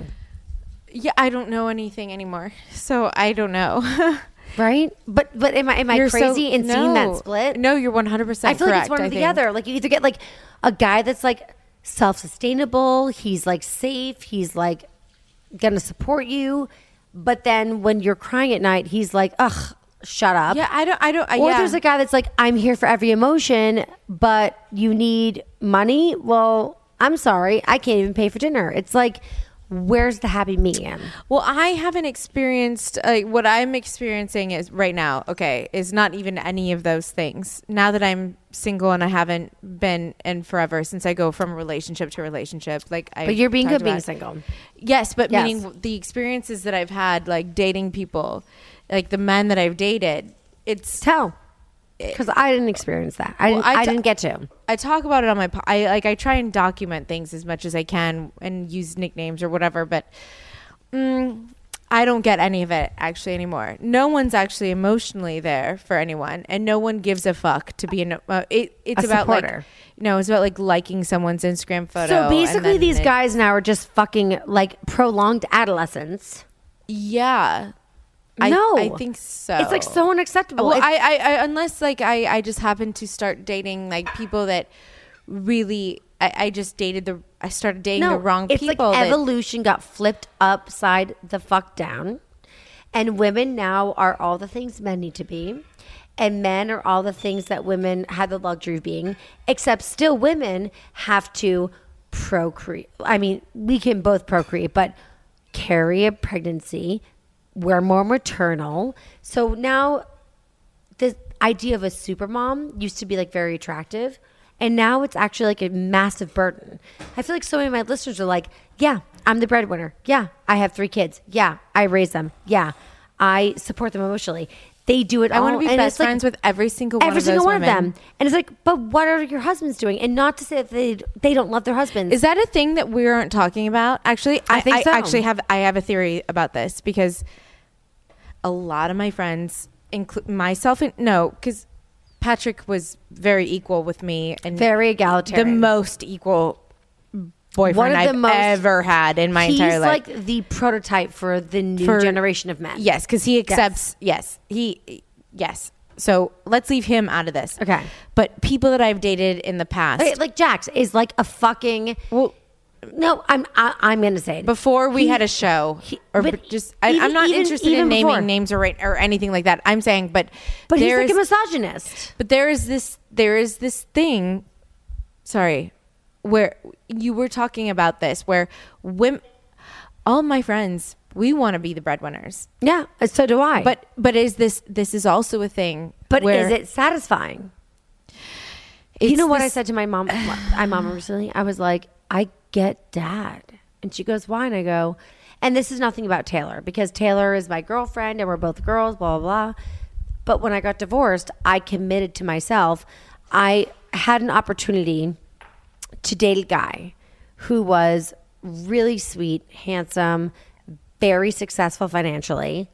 Yeah, I don't know anything anymore. So I don't know. Right? But am I you're crazy in seeing that split? No, you're 100% correct. I feel like it's one or the other. Like you either get like a guy that's like self-sustainable, he's like safe, he's like gonna support you, but then when you're crying at night, he's like, "Ugh, shut up." Yeah, I don't. Or there's a guy that's like, "I'm here for every emotion, but you need money." Well, I'm sorry, I can't even pay for dinner. It's like, where's the happy medium? Well, I haven't experienced what I'm experiencing is right now. Okay, is not even any of those things. Now that I'm single and I haven't been in forever since I go from relationship to relationship, like I. But you're being good being single. Yes, but meaning the experiences that I've had, like dating people, like the men that I've dated, it's tell. Because I didn't experience that. I didn't get to. I talk about it on my. I try and document things as much as I can and use nicknames or whatever. But I don't get any of it actually anymore. No one's actually emotionally there for anyone, and no one gives a fuck to be an. It's about supporter. Like it's about like liking someone's Instagram photo. So basically, these guys now are just fucking like prolonged adolescence. Yeah. I think so. It's like so unacceptable. Well, unless I just happened to start dating like people that really I started dating the wrong people. It's like evolution got flipped upside the fuck down, and women now are all the things men need to be, and men are all the things that women had the luxury of being. Except still, women have to procreate. I mean, we can both procreate, but carry a pregnancy. We're more maternal. So now the idea of a super mom used to be like very attractive. And now it's actually like a massive burden. I feel like so many of my listeners are like, yeah, I'm the breadwinner. Yeah, I have 3 kids. Yeah, I raise them. Yeah, I support them emotionally. They do it all. I want to be best friends with every single one of those women. Every single one of them. And it's like, but what are your husbands doing? And not to say that they don't love their husbands. Is that a thing that we aren't talking about? Actually, I think so. I have a theory about this because a lot of my friends, because Patrick was very equal with me. And very egalitarian. The most equal boyfriend I've ever had in my entire life. He's like the prototype for the new generation of men. Yes, because he accepts. Yes. Yes. So let's leave him out of this. Okay. But people that I've dated in the past. Like Jax is like a fucking. Well, no, I'm going to say it. Before we had a show. I'm not interested in naming names or anything like that. I'm saying, but he's like a misogynist. But there is this thing. Sorry. Where you were talking about this, where women, all my friends, we want to be the breadwinners. Yeah, so do I. But is this is also a thing? But is it satisfying? You know what I said to my mom recently? I was like, I get dad, and she goes, why? And I go, and this is nothing about Taylor because Taylor is my girlfriend, and we're both girls, blah blah blah. But when I got divorced, I committed to myself. I had an opportunity to date a guy who was really sweet, handsome, very successful financially.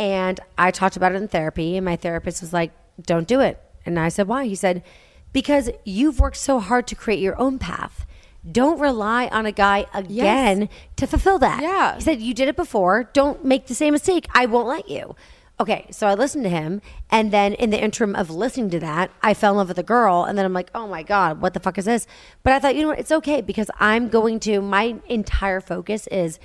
And I talked about it in therapy, and my therapist was like, don't do it. And I said, why? He said, because you've worked so hard to create your own path. Don't rely on a guy again to fulfill that. Yeah. He said, you did it before. Don't make the same mistake. I won't let you. Okay, so I listened to him, and then in the interim of listening to that, I fell in love with a girl, and then I'm like, oh my God, what the fuck is this? But I thought, you know what, it's okay, because my entire focus is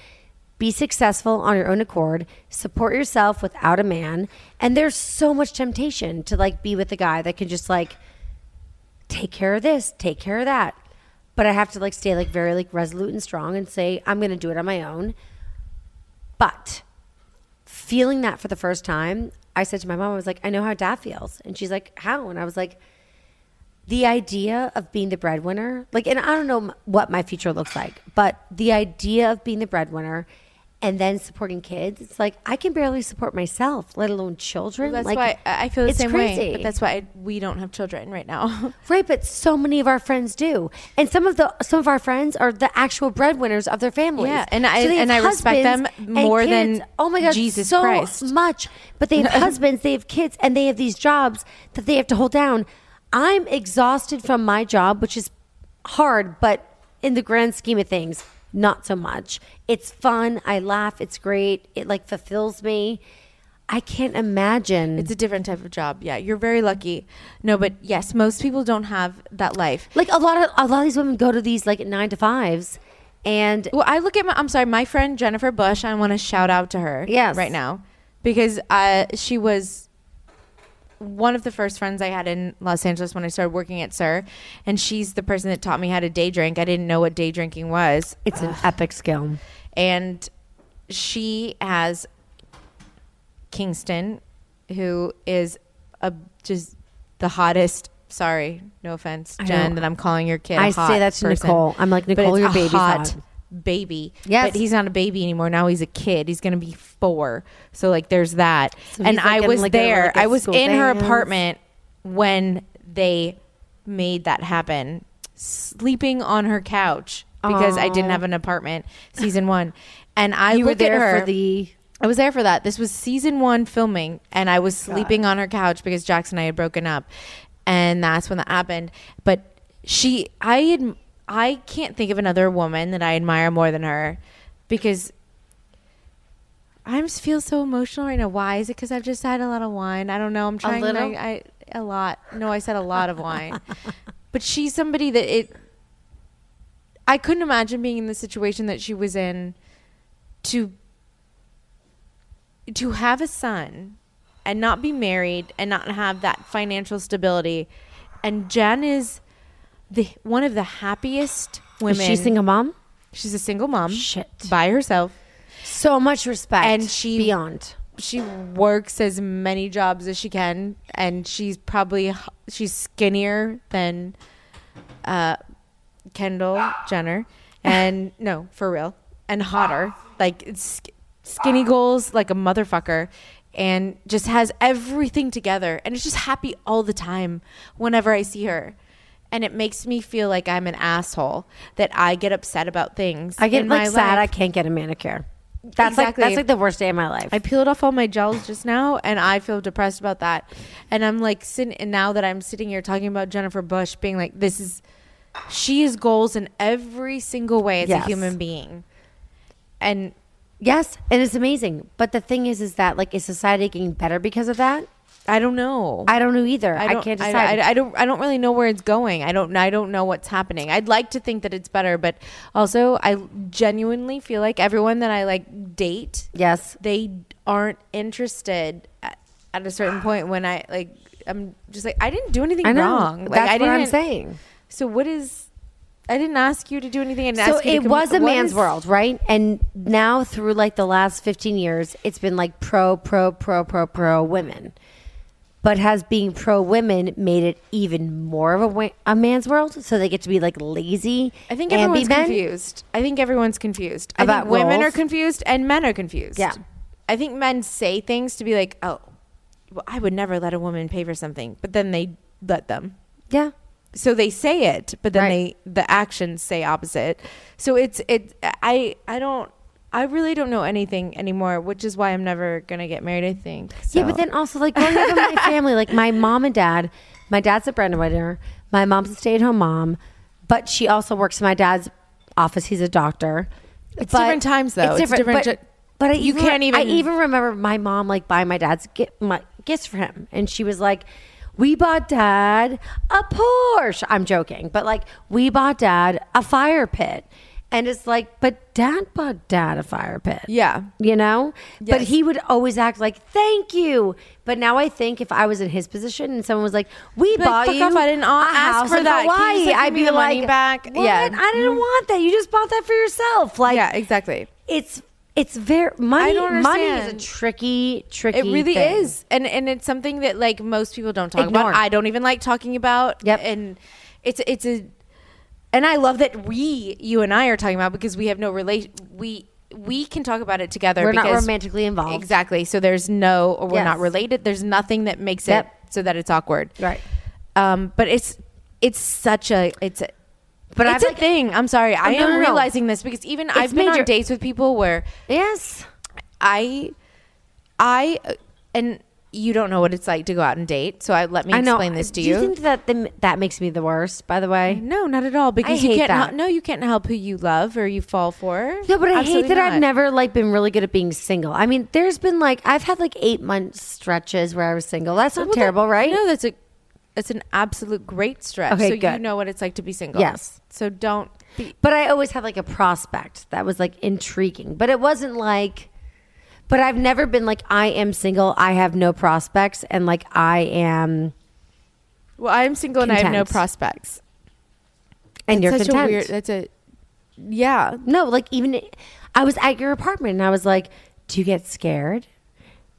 be successful on your own accord, support yourself without a man, and there's so much temptation to like be with a guy that can just like take care of this, take care of that. But I have to like stay like very like resolute and strong and say, I'm gonna do it on my own. But feeling that for the first time, I said to my mom, I was like, I know how dad feels. And she's like, how? And I was like, the idea of being the breadwinner, like, and I don't know what my future looks like, but the idea of being the breadwinner and then supporting kids, it's like, I can barely support myself, let alone children. Well, that's why I feel the same way. But that's why we don't have children right now. Right, but so many of our friends do. And some of our friends are the actual breadwinners of their families. Yeah, and I respect them more than Jesus Christ. So much. But they have husbands, they have kids, and they have these jobs that they have to hold down. I'm exhausted from my job, which is hard, but in the grand scheme of things, not so much. It's fun. I laugh. It's great. It like fulfills me. I can't imagine. It's a different type of job. Yeah, you're very lucky. No, but yes, most people don't have that life. Like a lot of these women go to these like 9-to-5s, and well, I look at my friend Jennifer Bush. I want to shout out to her. Yes. Right now, because she was one of the first friends I had in Los Angeles when I started working at Sir, and she's the person that taught me how to day drink. I didn't know what day drinking was. It's an epic skill. And she has Kingston, who is just the hottest. Sorry, no offense, Jen, that I'm calling your kid. I say that's Nicole. I'm like, Nicole, your baby's hot. Baby. Yes. But he's not a baby anymore. Now he's a kid. He's gonna be 4. So like there's that. So and like I was like there. I was in her apartment when they made that happen. Sleeping on her couch because I didn't have an apartment. Season 1. And I was there for the I was there for that. This was season 1 filming, and I was sleeping on her couch because Jackson and I had broken up. And that's when that happened. But I can't think of another woman that I admire more than her, because I just feel so emotional right now. Why? Is it because I've just had a lot of wine? I don't know. I'm trying a lot. No, I said a lot of wine. But she's somebody that I couldn't imagine being in the situation that she was in to have a son and not be married and not have that financial stability. And Jen is one of the happiest women. Is she a single mom? She's a single mom. Shit. By herself. So much respect. And she... Beyond. She works as many jobs as she can. And she's probably... She's skinnier than Kendall Jenner. And... No, for real. And hotter. Like, it's skinny goals like a motherfucker. And just has everything together. And is just happy all the time whenever I see her. And it makes me feel like I'm an asshole, that I get upset about things. I get in my sad life. I can't get a manicure. That's exactly. That's like the worst day of my life. I peeled off all my gels just now, and I feel depressed about that. And I'm like sitting, and now that I'm sitting here talking about Jennifer Bush, being like, this is, she is goals in every single way as yes. a human being. And yes, and it's amazing. But the thing is that like, is society getting better because of that? I don't know. I don't know either. I can't decide. I don't really know where it's going. I don't know what's happening. I'd like to think that it's better, but also I genuinely feel like everyone that I like date, yes, they aren't interested at a certain point when I like. I'm just like, I didn't do anything wrong. Like, that's what I'm saying. So what is? I didn't ask you to do anything. And so it was a man's world, right? And now through like the last 15 years, it's been like pro women. But has being pro-women made it even more of a man's world? So they get to be like lazy. I think everyone's confused. I think everyone's confused. About I think women roles. Are confused and men are confused. Yeah. I think men say things to be like, oh, well, I would never let a woman pay for something. But then they let them. Yeah. So they say it, but then right. the actions say opposite. So I really don't know anything anymore, which is why I'm never going to get married, I think. So. Yeah, but then also, like, going over my family, like, my mom and dad, my dad's a breadwinner, my mom's a stay-at-home mom, but she also works in my dad's office. He's a doctor. It's different times, though. It's different. But I even remember my mom, like, buying my dad's gifts for him, and she was like, we bought dad a Porsche. I'm joking, but, like, we bought dad a fire pit. And it's like, but dad bought dad a fire pit. Yeah. You know? Yes. But he would always act like, thank you. But now I think if I was in his position and someone was like, we bought you off, I didn't ask for that. Hawaii, I'd be like, back. What? Yeah. I didn't want that. You just bought that for yourself. Like, yeah, exactly. It's very, money is a tricky thing. It really is. And it's something that like most people don't talk about. I don't even like talking about. Yep. And And I love that you and I are talking about because we have no relation. We can talk about it together. We're not romantically involved. Exactly. So there's we're not related. There's nothing that makes it so that it's awkward. Right. But it's a thing. I'm sorry. I am realizing this because even I've been on dates with people where. Yes. You don't know what it's like to go out and date, so let me explain this to you. Do you think that that makes me the worst, by the way? No, not at all. Because you can't help who you love or you fall for. No, but I hate that. I've never like been really good at being single. I mean, there's been like I've had like 8 month stretches where I was single. That's not terrible, right? No, that's an absolute great stretch. Okay, so good. You know what it's like to be single. Yes. So don't. But I always had like a prospect that was like intriguing, but it wasn't like. But I've never been like, I am single, I have no prospects, and like I am well, I'm single content. And I have no prospects. And you're such content. Yeah. No, like even, I was at your apartment and I was like, do you get scared?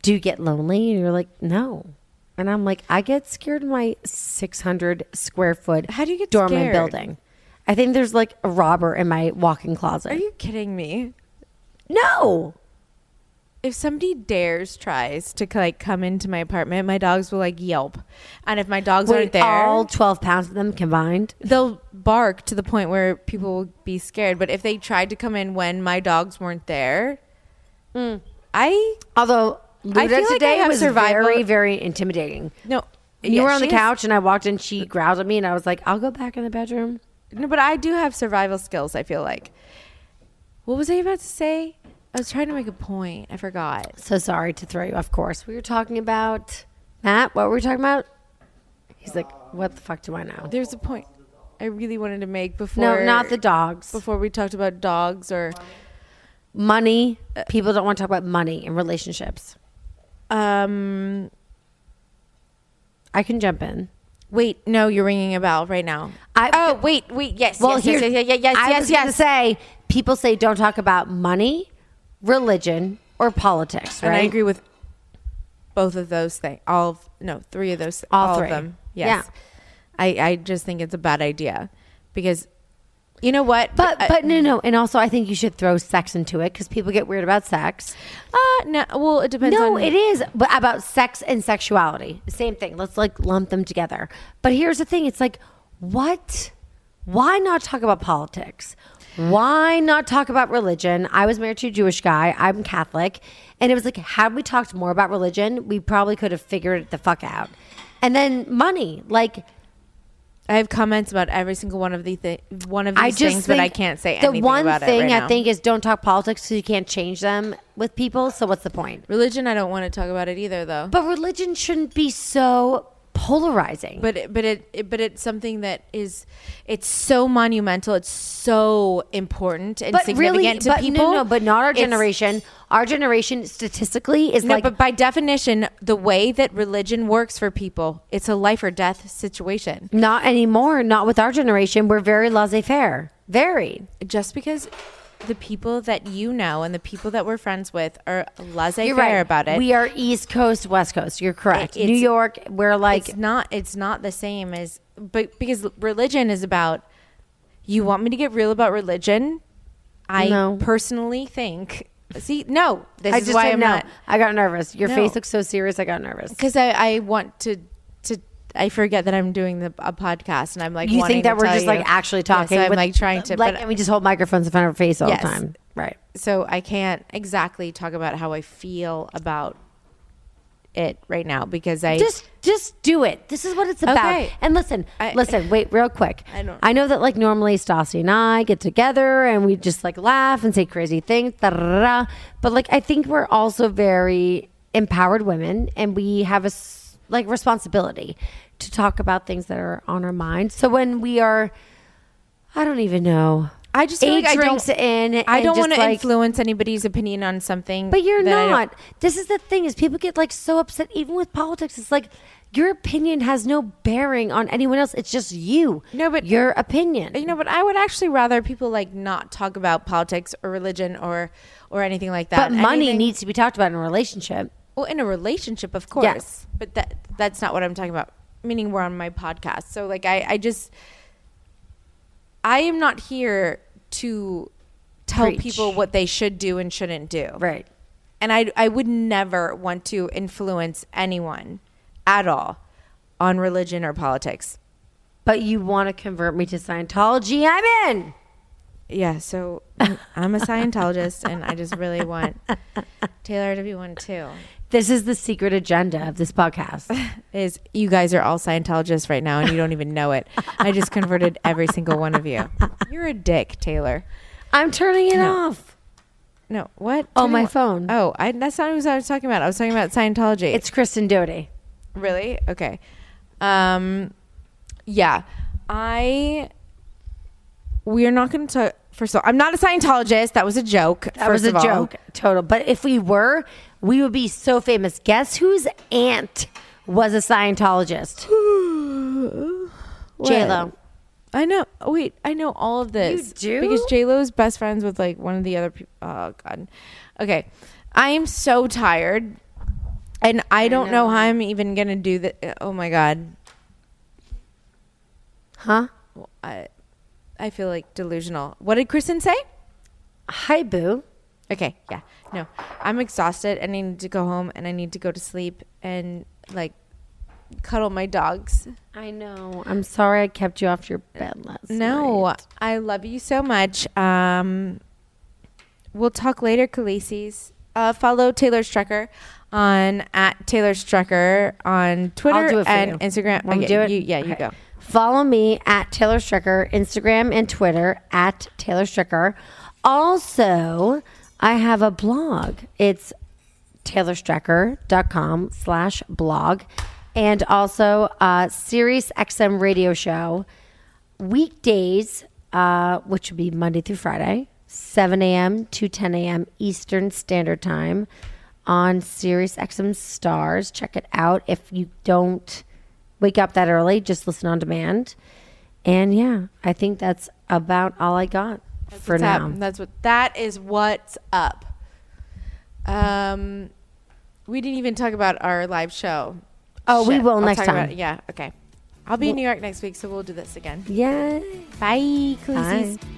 Do you get lonely? And you're like, no. And I'm like, I get scared in my 600 square foot How do you get dormant scared? Building. I think there's like a robber in my walk-in closet. Are you kidding me? No. If somebody tries to like come into my apartment, my dogs will like yelp. And if my dogs aren't there, all 12 pounds of them combined, they'll bark to the point where people will be scared. But if they tried to come in when my dogs weren't there, although Luda today was very, very intimidating. No, you were on the couch and I walked in. She growled at me and I was like, I'll go back in the bedroom. No, but I do have survival skills. I feel like. What was I about to say? I was trying to make a point. I forgot. So sorry to throw you off course. We were talking about Matt. What were we talking about? He's like, what the fuck do I know? There's a point I really wanted to make before. No, not the dogs. Before we talked about dogs or money. People don't want to talk about money and relationships. I can jump in. Wait, no, you're ringing a bell right now. Yes. I was going to say, people say don't talk about money, religion, or politics, right? And I agree with both of those things. Three of those. All three. Of them. Yes. Yeah. I just think it's a bad idea because, you know what? But no. And also, I think you should throw sex into it because people get weird about sex. No. Well, it depends on... No, it is. But about sex and sexuality. Same thing. Let's lump them together. But here's the thing. It's what? Why not talk about politics? Why not talk about religion? I was married to a Jewish guy. I'm Catholic. And it was had we talked more about religion, we probably could have figured it the fuck out. And then money. I have comments about every single one of these things, but I can't say anything about it right now. The one thing I think is don't talk politics because you can't change them with people. So what's the point? Religion, I don't want to talk about it either, though. But religion shouldn't be so polarizing. But it's something that is, it's so monumental. It's so important and significant to people. But not our generation. Our generation statistically is but by definition, the way that religion works for people, it's a life or death situation. Not anymore. Not with our generation. We're very laissez-faire. Very. Just because the people that you know and the people that we're friends with are laissez-faire about it. We are East Coast, West Coast. You're correct. New York, we're It's not the same as... But because religion is about... You want me to get real about religion? I personally think... See, no. This is why I'm not. I got nervous. Your face looks so serious. I got nervous because I want to. I forget that I'm doing a podcast, and I'm you think that we're just actually talking. Yeah, so I'm trying to, and we just hold microphones in front of our face all the time, right? So I can't exactly talk about how I feel about it right now because I just do it. This is what it's about. Okay. And listen, wait, real quick. I know that normally Stassi and I get together and we just laugh and say crazy things, but I think we're also very empowered women and we have a responsibility to talk about things that are on our minds. So when we are, I don't even know. I just feel I don't want to influence anybody's opinion on something. But you're not. This is the thing is people get so upset even with politics. It's your opinion has no bearing on anyone else. It's just you. No, but your opinion. You know, but I would actually rather people not talk about politics or religion or anything like that. But money needs to be talked about in a relationship. Well, in a relationship, of course. Yes. But that's not what I'm talking about. Meaning we're on my podcast. So I am not here to tell people what they should do and shouldn't do. Right. And I would never want to influence anyone at all on religion or politics. But you want to convert me to Scientology? I'm in. Yeah, so I'm a Scientologist and I just really want Taylor to be one too. This is the secret agenda of this podcast. Is you guys are all Scientologists right now and you don't even know it. I just converted every single one of you. You're a dick, Taylor. I'm turning it off. No, what? Oh, my phone. Oh, that's not what I was talking about. I was talking about Scientology. It's Kristen Doty. Really? Okay. Yeah. We're not going to... First of all, I'm not a Scientologist. That was a joke. Total. But if we were, we would be so famous. Guess whose aunt was a Scientologist? J-Lo. I know. Wait, I know all of this. You do? Because J-Lo is best friends with one of the other people. Oh, God. Okay. I am so tired. And I don't know how I'm even going to do that. Oh, my God. Huh? Well, I feel delusional. What did Kristen say? Hi, boo. Okay, yeah. No, I'm exhausted and I need to go home and I need to go to sleep and cuddle my dogs. I know. I'm sorry I kept you off your bed last night. No, I love you so much. We'll talk later, Khaleesi's. Follow Taylor Strecker on @TaylorStrecker on Twitter and Instagram. Want me to do it? You go. Follow me @TaylorStrecker, Instagram and Twitter @TaylorStrecker. Also, I have a blog. It's taylorstrecker.com/blog. And also Sirius XM radio show weekdays, which would be Monday through Friday, 7 a.m. to 10 a.m. Eastern Standard Time on Sirius XM Stars. Check it out if you don't. wake up that early, just listen on demand. And yeah, I think that's about all I got for now. That is what's up. We didn't even talk about our live show. Oh, we will next time. Yeah, okay. I'll be in New York next week, so we'll do this again. Yeah. Bye, Coosies.